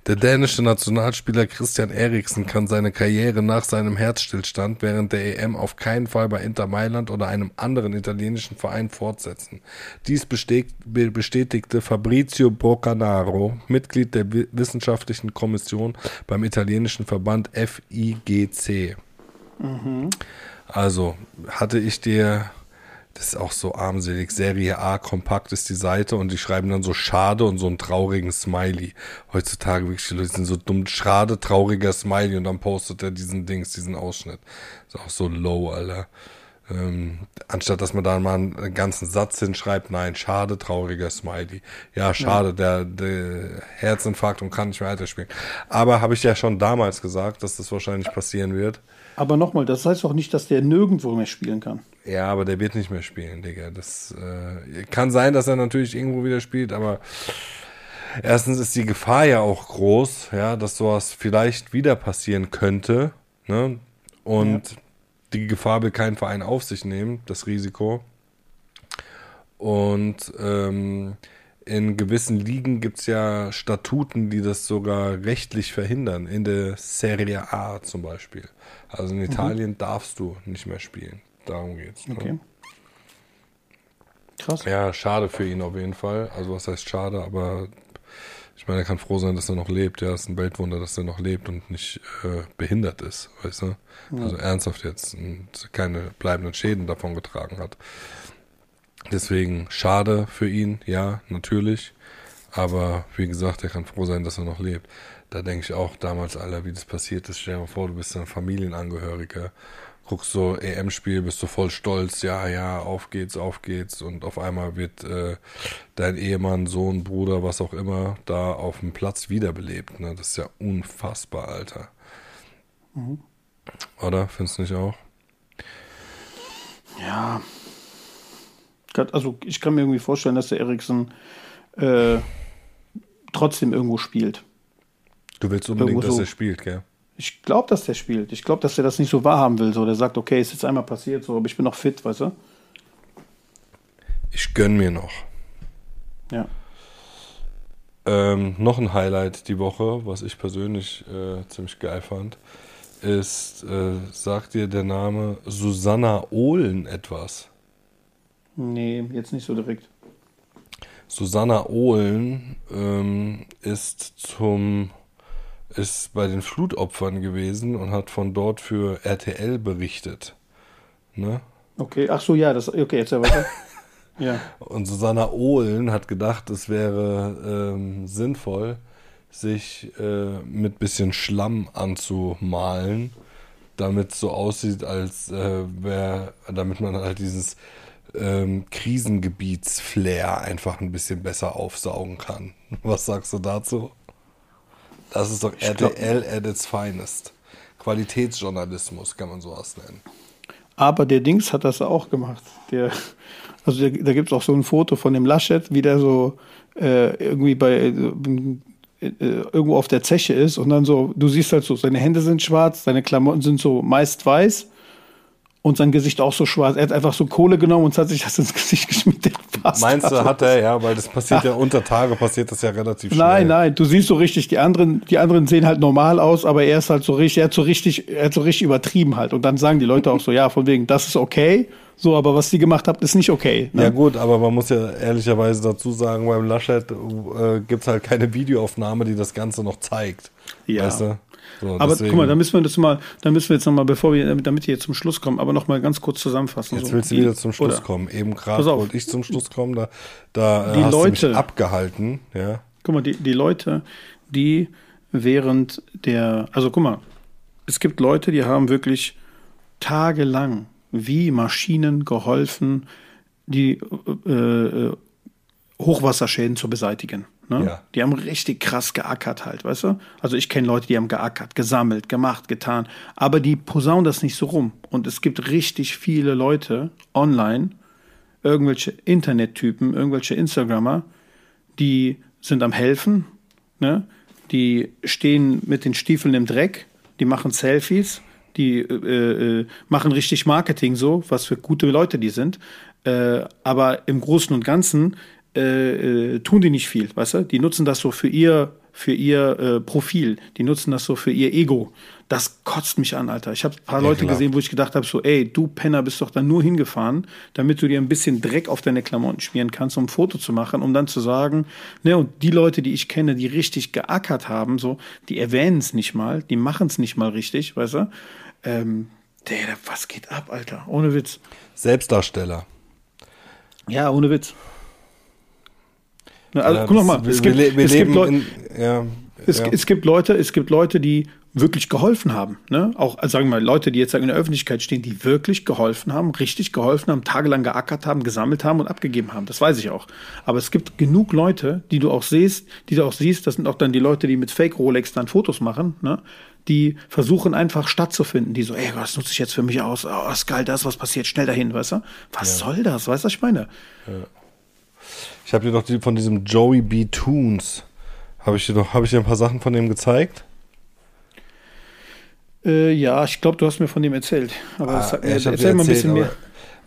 Der dänische Nationalspieler Christian Eriksen kann seine Karriere nach seinem Herzstillstand während der EM auf keinen Fall bei Inter Mailand oder einem anderen italienischen Verein fortsetzen. Dies bestätigte Fabrizio Boccanaro, Mitglied der wissenschaftlichen Kommission beim italienischen Verband FIGC. Also hatte ich dir, das ist auch so armselig, Serie A, kompakt ist die Seite und die schreiben dann so schade und so einen traurigen Smiley. Heutzutage wirklich, die Leute sind so dumm, schade, trauriger Smiley und dann postet er diesen Ausschnitt. Ist auch so low, Alter. Anstatt dass man da mal einen ganzen Satz hinschreibt, nein, schade, trauriger Smiley. Ja, schade, der Herzinfarkt und kann nicht mehr weiterspielen. Aber habe ich ja schon damals gesagt, dass das wahrscheinlich passieren wird. Aber nochmal, das heißt doch nicht, dass der nirgendwo mehr spielen kann. Ja, aber der wird nicht mehr spielen, Digga. Das kann sein, dass er natürlich irgendwo wieder spielt, aber erstens ist die Gefahr ja auch groß, ja, dass sowas vielleicht wieder passieren könnte, ne? Und ja. Die Gefahr will kein Verein auf sich nehmen, das Risiko. Und in gewissen Ligen gibt es ja Statuten, die das sogar rechtlich verhindern. In der Serie A zum Beispiel. Also in Italien darfst du nicht mehr spielen. Darum geht's. Ne? Okay. Krass. Ja, schade für ihn auf jeden Fall. Also was heißt schade, aber ich meine, er kann froh sein, dass er noch lebt. Ja, ist ein Weltwunder, dass er noch lebt und nicht behindert ist, weißt du? Ja. Also ernsthaft jetzt und keine bleibenden Schäden davon getragen hat. Deswegen schade für ihn, ja, natürlich. Aber wie gesagt, er kann froh sein, dass er noch lebt. Da denke ich auch damals, Alter, wie das passiert ist. Stell dir mal vor, du bist ein Familienangehöriger. Guckst so EM-Spiel, bist du voll stolz, ja, auf geht's und auf einmal wird dein Ehemann, Sohn, Bruder, was auch immer, da auf dem Platz wiederbelebt, ne? Das ist ja unfassbar, Alter. Mhm. Oder? Findest du nicht auch? Ja. Also ich kann mir irgendwie vorstellen, dass der Eriksen trotzdem irgendwo spielt. Du willst unbedingt, irgendwo dass so er spielt, gell? Ich glaube, dass der spielt. Ich glaube, dass der das nicht so wahrhaben will. So, der sagt, okay, ist jetzt einmal passiert, so, aber ich bin noch fit, weißt du? Ich gönn mir noch. Ja. Noch ein Highlight die Woche, was ich persönlich ziemlich geil fand, ist, sagt dir der Name Susanna Ohlen etwas? Nee, jetzt nicht so direkt. Susanna Ohlen ist bei den Flutopfern gewesen und hat von dort für RTL berichtet. Ne? Okay, ach so, ja, das, okay, jetzt ja weiter. Ja. Und Susanna Ohlen hat gedacht, es wäre sinnvoll, sich mit bisschen Schlamm anzumalen, damit es so aussieht, als damit man halt dieses Krisengebiets-Flair einfach ein bisschen besser aufsaugen kann. Was sagst du dazu? Das ist doch RTL at its finest. Qualitätsjournalismus kann man sowas nennen. Aber der Dings hat das auch gemacht. Da gibt es auch so ein Foto von dem Laschet, wie der so irgendwie bei irgendwo auf der Zeche ist und dann so, du siehst halt so, seine Hände sind schwarz, seine Klamotten sind so meist weiß und sein Gesicht auch so schwarz. Er hat einfach so Kohle genommen und hat sich das ins Gesicht geschmiert. Meinst du, hat er, ja, weil das passiert ja unter Tage, passiert das ja relativ schnell. Nein, du siehst so richtig, die anderen sehen halt normal aus, aber er ist halt so richtig, er hat so richtig übertrieben halt. Und dann sagen die Leute auch so, ja, von wegen, das ist okay, so, aber was die gemacht haben, ist nicht okay. Ne? Ja gut, aber man muss ja ehrlicherweise dazu sagen, beim Laschet gibt's halt keine Videoaufnahme, die das Ganze noch zeigt. Ja. Weißt du? So, aber deswegen, guck mal, da müssen wir jetzt nochmal, damit wir jetzt zum Schluss kommen, aber nochmal ganz kurz zusammenfassen. Jetzt so, willst du wieder zum Schluss kommen. Eben gerade wollte ich zum Schluss kommen, da hast Leute, du mich abgehalten. Ja. Guck mal, die Leute, die während der, also guck mal, es gibt Leute, die haben wirklich tagelang wie Maschinen geholfen, die Hochwasserschäden zu beseitigen. Ne? Ja. Die haben richtig krass geackert halt, weißt du? Also ich kenne Leute, die haben geackert, gesammelt, gemacht, getan, aber die posaunen das nicht so rum. Und es gibt richtig viele Leute online, irgendwelche Internettypen, irgendwelche Instagrammer, die sind am Helfen, ne? Die stehen mit den Stiefeln im Dreck, die machen Selfies, die machen richtig Marketing so, was für gute Leute die sind. Aber im Großen und Ganzen tun die nicht viel, weißt du? Die nutzen das so für ihr Profil. Die nutzen das so für ihr Ego. Das kotzt mich an, Alter. Ich habe ein paar Leute gesehen, wo ich gedacht habe, so, ey, du Penner bist doch dann nur hingefahren, damit du dir ein bisschen Dreck auf deine Klamotten schmieren kannst, um ein Foto zu machen, um dann zu sagen, ne, und die Leute, die ich kenne, die richtig geackert haben, so, die erwähnen es nicht mal, die machen es nicht mal richtig, weißt du? Was geht ab, Alter? Ohne Witz. Selbstdarsteller. Ja, ohne Witz. Also, guck nochmal, es gibt Leute, die wirklich geholfen haben. Ne? Auch, also sagen wir mal, Leute, die jetzt in der Öffentlichkeit stehen, die wirklich geholfen haben, richtig geholfen haben, tagelang geackert haben, gesammelt haben und abgegeben haben. Das weiß ich auch. Aber es gibt genug Leute, die du auch siehst, das sind auch dann die Leute, die mit Fake-Rolex dann Fotos machen, ne? Die versuchen einfach stattzufinden, die so, ey, was nutze ich jetzt für mich aus? Oh, das ist geil, das, was passiert, schnell dahin, weißt du? Was soll das? Weißt du, was ich meine? Ja. Ich habe dir doch von diesem Joey B. Toons, habe ich dir ein paar Sachen von dem gezeigt? Ja, ich glaube, du hast mir von dem erzählt. Aber erzähl mal ein bisschen mehr.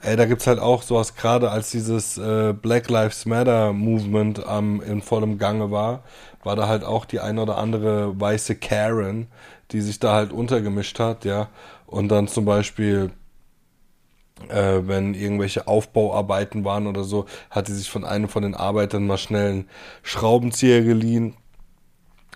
Ey, da gibt's halt auch sowas, gerade als dieses Black Lives Matter Movement in vollem Gange war da halt auch die ein oder andere weiße Karen, die sich da halt untergemischt hat, ja. Und dann zum Beispiel, wenn irgendwelche Aufbauarbeiten waren oder so, hat sie sich von einem von den Arbeitern mal schnell einen Schraubenzieher geliehen.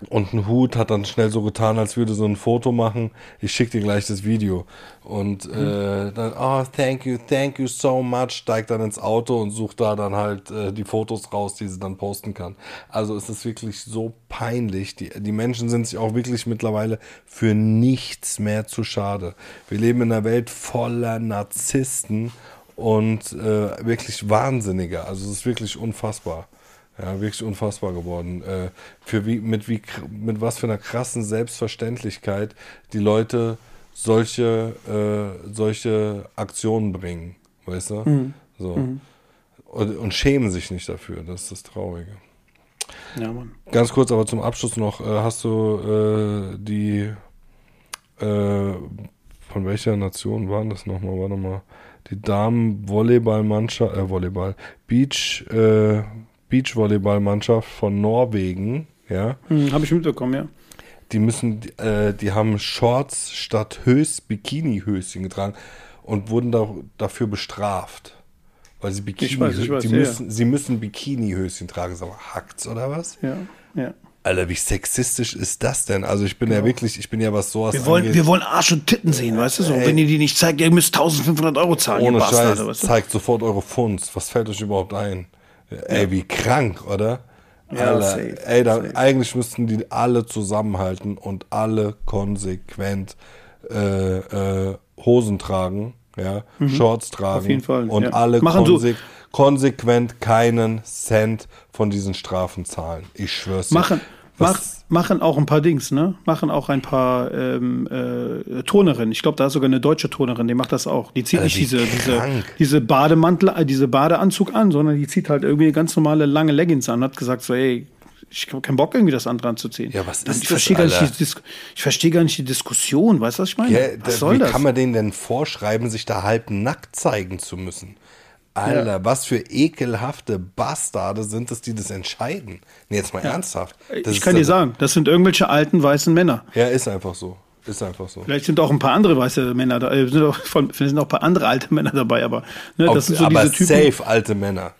Und ein Hut, hat dann schnell so getan, als würde so ein Foto machen. Ich schicke dir gleich das Video. Und dann, oh, thank you so much, steigt dann ins Auto und sucht da dann halt die Fotos raus, die sie dann posten kann. Also es ist wirklich so peinlich. Die Menschen sind sich auch wirklich mittlerweile für nichts mehr zu schade. Wir leben in einer Welt voller Narzissten und wirklich Wahnsinniger. Also es ist wirklich unfassbar. Ja, wirklich unfassbar geworden. Mit was für einer krassen Selbstverständlichkeit die Leute solche Aktionen bringen, weißt du? Mhm. So. Mhm. Und schämen sich nicht dafür, das ist das Traurige. Ja, Mann. Ganz kurz aber zum Abschluss noch, hast du von welcher Nation waren das nochmal? Warte mal. Die Damen-Volleyballmannschaft, Beachvolleyballmannschaft von Norwegen, ja. Habe ich mitbekommen, ja. Die müssen, die haben Shorts statt Bikini-Höschen getragen und wurden dafür bestraft, weil sie sie müssen Bikini-Höschen tragen. Sag mal, hackt's oder was? Ja, ja. Alter, wie sexistisch ist das denn? Also ich bin ja wirklich, was sowas angeht. Wir wollen Arsch und Titten sehen, weißt du so. Wenn ihr die nicht zeigt, ihr müsst 1.500 € zahlen. Ohne Scheiß, weißt du? Zeigt sofort eure Funds. Was fällt euch überhaupt ein? Ey, wie krank, oder? Ja, Alter, safe, ey, eigentlich müssten die alle zusammenhalten und alle konsequent Hosen tragen, ja, Shorts tragen. Auf jeden Fall. Und alle konsequent keinen Cent von diesen Strafen zahlen. Ich schwör's dir. Machen auch ein paar Dings, ne? Machen auch ein paar Turnerinnen. Ich glaube, da ist sogar eine deutsche Turnerin, die macht das auch. Die zieht nicht diese Bademantel, diese Badeanzug an, sondern die zieht halt irgendwie ganz normale lange Leggings an. Hat gesagt so, ey, ich habe keinen Bock, irgendwie das andere anzuziehen. Ja, was ist das, Alter? Ich verstehe gar nicht die Diskussion, weißt du, was ich meine? Ja, was soll das? Wie kann man denen denn vorschreiben, sich da halb nackt zeigen zu müssen? Alter, was für ekelhafte Bastarde sind es, die das entscheiden. Nee, jetzt mal ernsthaft. Ich kann dir sagen, das sind irgendwelche alten, weißen Männer. Ja, ist einfach so. Vielleicht sind auch ein paar andere weiße Männer da, sind auch ein paar andere alte Männer dabei, aber ne, das sind so diese Typen. Aber safe alte Männer.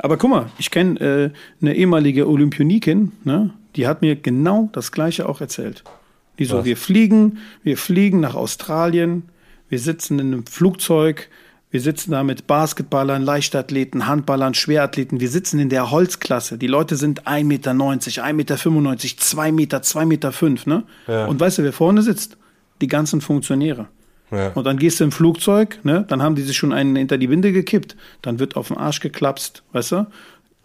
Aber guck mal, ich kenne eine ehemalige Olympionikin, ne? Die hat mir genau das Gleiche auch erzählt. Die so, wir fliegen nach Australien, wir sitzen in einem Flugzeug, wir sitzen da mit Basketballern, Leichtathleten, Handballern, Schwerathleten. Wir sitzen in der Holzklasse. Die Leute sind 1,90 Meter, 1,95 Meter, 2 Meter, 2,5 Meter, ne? Ja. Und weißt du, wer vorne sitzt? Die ganzen Funktionäre. Ja. Und dann gehst du im Flugzeug, ne? Dann haben die sich schon einen hinter die Winde gekippt. Dann wird auf den Arsch geklapst, weißt du?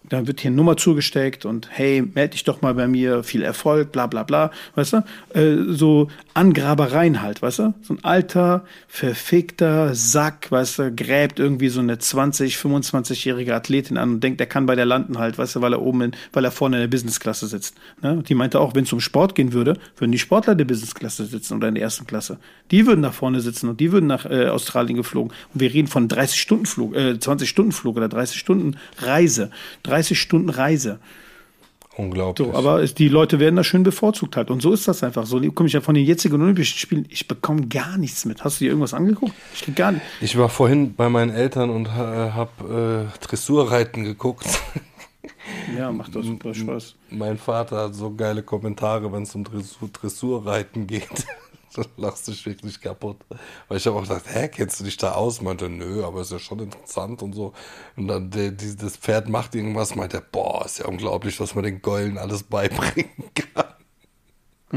Dann wird hier eine Nummer zugesteckt und hey, melde dich doch mal bei mir, viel Erfolg, bla bla bla, weißt du? So Angrabereien halt, weißt du? So ein alter, verfickter Sack, weißt du, gräbt irgendwie so eine 20-, 25-jährige Athletin an und denkt, er kann bei der landen halt, weißt du, weil er vorne in der Businessklasse sitzt. Ne? Die meinte auch, wenn es um Sport gehen würde, würden die Sportler in der Businessklasse sitzen oder in der ersten Klasse. Die würden nach vorne sitzen und die würden nach Australien geflogen. Und wir reden von 20-Stunden-Flug oder 30-Stunden-Reise. 30 Stunden Reise. Unglaublich. So, aber die Leute werden da schön bevorzugt halt. Und so ist das einfach so. Komme ich ja von den jetzigen Olympischen Spielen, ich bekomme gar nichts mit. Hast du dir irgendwas angeguckt? Ich krieg gar nicht. Ich war vorhin bei meinen Eltern und habe Dressurreiten geguckt. Ja, macht doch super Spaß. Mein Vater hat so geile Kommentare, wenn es um Dressurreiten geht. Da lachst du dich wirklich kaputt. Weil ich habe auch gedacht, hä, kennst du dich da aus? Meinte, nö, aber ist ja schon interessant und so. Und dann das Pferd macht irgendwas, meinte, boah, ist ja unglaublich, was man den Gäulen alles beibringen kann.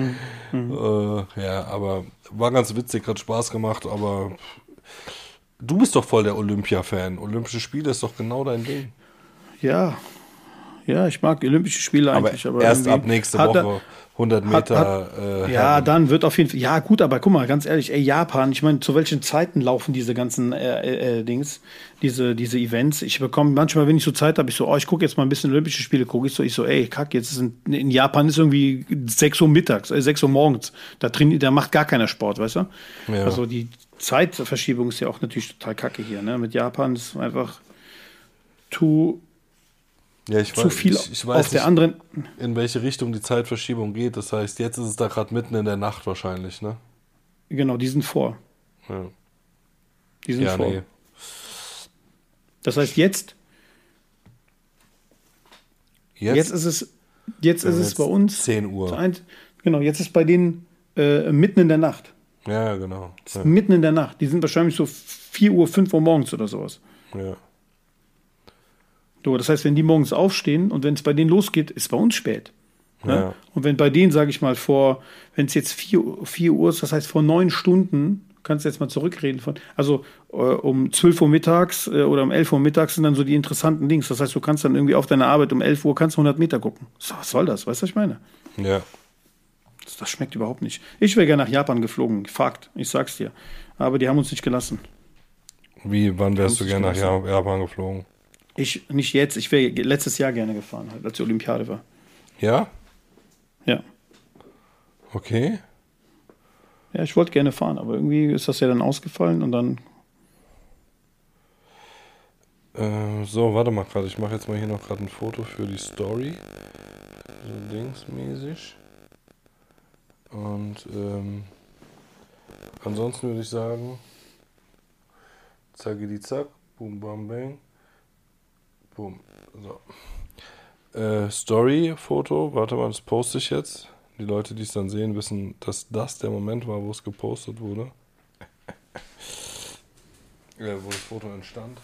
Ja, aber war ganz witzig, hat Spaß gemacht, aber du bist doch voll der Olympia-Fan. Olympische Spiele ist doch genau dein Ding. Ja, ich mag Olympische Spiele eigentlich. Aber erst ab nächste Woche 100 Meter. Ja, dann wird auf jeden Fall. Ja, gut, aber guck mal, ganz ehrlich, Japan, ich meine, zu welchen Zeiten laufen diese ganzen Dings, diese Events? Ich bekomme manchmal, wenn ich so Zeit habe, ich so, ich gucke jetzt mal ein bisschen Olympische Spiele, gucke ich so, kack, jetzt ist in Japan ist irgendwie 6 Uhr mittags, 6 Uhr morgens. Da macht gar keiner Sport, weißt du? Ja. Also die Zeitverschiebung ist ja auch natürlich total kacke hier, ne? Mit Japan ist einfach ich weiß nicht, in welche Richtung die Zeitverschiebung geht. Das heißt, jetzt ist es da gerade mitten in der Nacht wahrscheinlich, ne? Genau, die sind vor. Ja. Die sind vor. Nee. Das heißt, jetzt ist es, jetzt ist es bei uns 10 Uhr. Genau, jetzt ist bei denen mitten in der Nacht. Ja, genau. Ja. Mitten in der Nacht. Die sind wahrscheinlich so 4 Uhr, 5 Uhr morgens oder sowas. Ja. So, das heißt, wenn die morgens aufstehen und wenn es bei denen losgeht, ist bei uns spät. Ne? Ja. Und wenn bei denen, sage ich mal, wenn es jetzt 4 Uhr ist, das heißt vor 9 Stunden, kannst du jetzt mal zurückreden um 12 Uhr mittags oder um 11 Uhr mittags sind dann so die interessanten Dings. Das heißt, du kannst dann irgendwie auf deine Arbeit um 11 Uhr 100 Meter gucken. So, was soll das? Weißt du, was ich meine? Ja. Das schmeckt überhaupt nicht. Ich wäre gerne nach Japan geflogen. Fakt. Ich sag's dir. Aber die haben uns nicht gelassen. Wann wärst du gerne nach Japan geflogen? Nicht jetzt, ich wäre letztes Jahr gerne gefahren, halt, als die Olympiade war. Ja? Ja. Okay. Ja, ich wollte gerne fahren, aber irgendwie ist das ja dann ausgefallen und dann... So, warte mal gerade, ich mache jetzt mal hier noch gerade ein Foto für die Story. So dingsmäßig. Und ansonsten würde ich sagen, zacki die zack, boom, bam, bang. Boom. So. Story-Foto, warte mal, das poste ich jetzt. Die Leute, die es dann sehen, wissen, dass das der Moment war, wo es gepostet wurde. Wo das Foto entstand.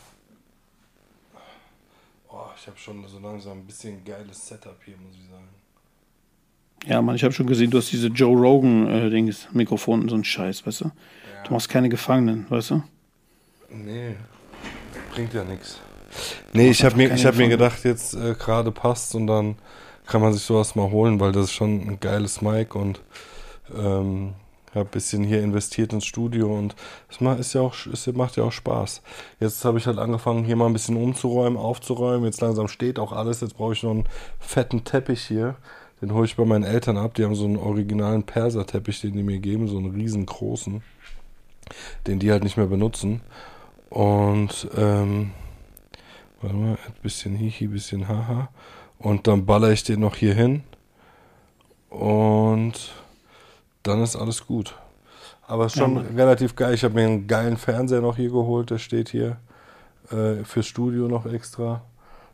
Oh, ich habe schon so langsam ein bisschen geiles Setup hier, muss ich sagen. Ja, Mann, ich habe schon gesehen, du hast diese Joe Rogan-Dings, Mikrofon und so ein Scheiß, weißt du? Ja. Du machst keine Gefangenen, weißt du? Nee, bringt ja nichts. Nee, ich hab mir gedacht, jetzt gerade passt und dann kann man sich sowas mal holen, weil das ist schon ein geiles Mic und habe ein bisschen hier investiert ins Studio und es macht ja auch Spaß. Jetzt habe ich halt angefangen, hier mal ein bisschen umzuräumen, aufzuräumen. Jetzt langsam steht auch alles. Jetzt brauche ich noch einen fetten Teppich hier. Den hole ich bei meinen Eltern ab. Die haben so einen originalen Perserteppich, den die mir geben, so einen riesengroßen, den die halt nicht mehr benutzen. Und warte mal, ein bisschen Hihi, ein bisschen Haha. Und dann baller ich den noch hier hin. Und dann ist alles gut. Aber ist schon relativ geil. Ich habe mir einen geilen Fernseher noch hier geholt. Der steht hier fürs Studio noch extra.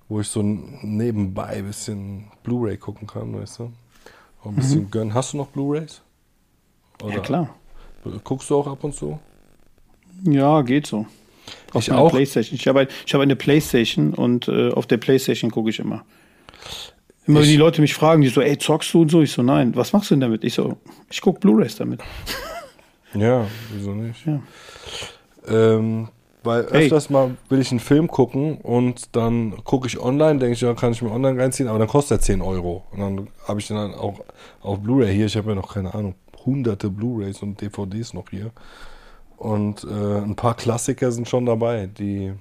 Wo ich so nebenbei ein bisschen Blu-ray gucken kann, weißt du? Auch ein bisschen gönnen. Hast du noch Blu-rays? Oder ja, klar. Guckst du auch ab und zu? Ja, geht so. Ich auch. PlayStation. Ich habe eine PlayStation und auf der PlayStation gucke ich immer. Immer wenn die Leute mich fragen, die so, zockst du und so? Ich so, nein. Was machst du denn damit? Ich so, ich gucke Blu-rays damit. Ja, wieso nicht? Ja. Weil öfters mal will ich einen Film gucken und dann gucke ich online, denke ich, ja, kann ich mir online reinziehen, aber dann kostet er 10 Euro. Und dann habe ich den dann auch auf Blu-ray hier. Ich habe ja noch, keine Ahnung, hunderte Blu-rays und DVDs noch hier. Und ein paar Klassiker sind schon dabei, die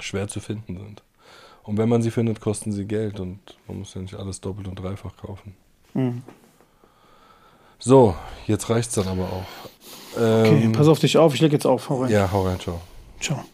schwer zu finden sind. Und wenn man sie findet, kosten sie Geld und man muss ja nicht alles doppelt und dreifach kaufen. Mhm. So, jetzt reicht's dann aber auch. Okay, pass auf dich auf, ich leg jetzt auf. Hau rein. Ja, hau rein, ciao. Ciao.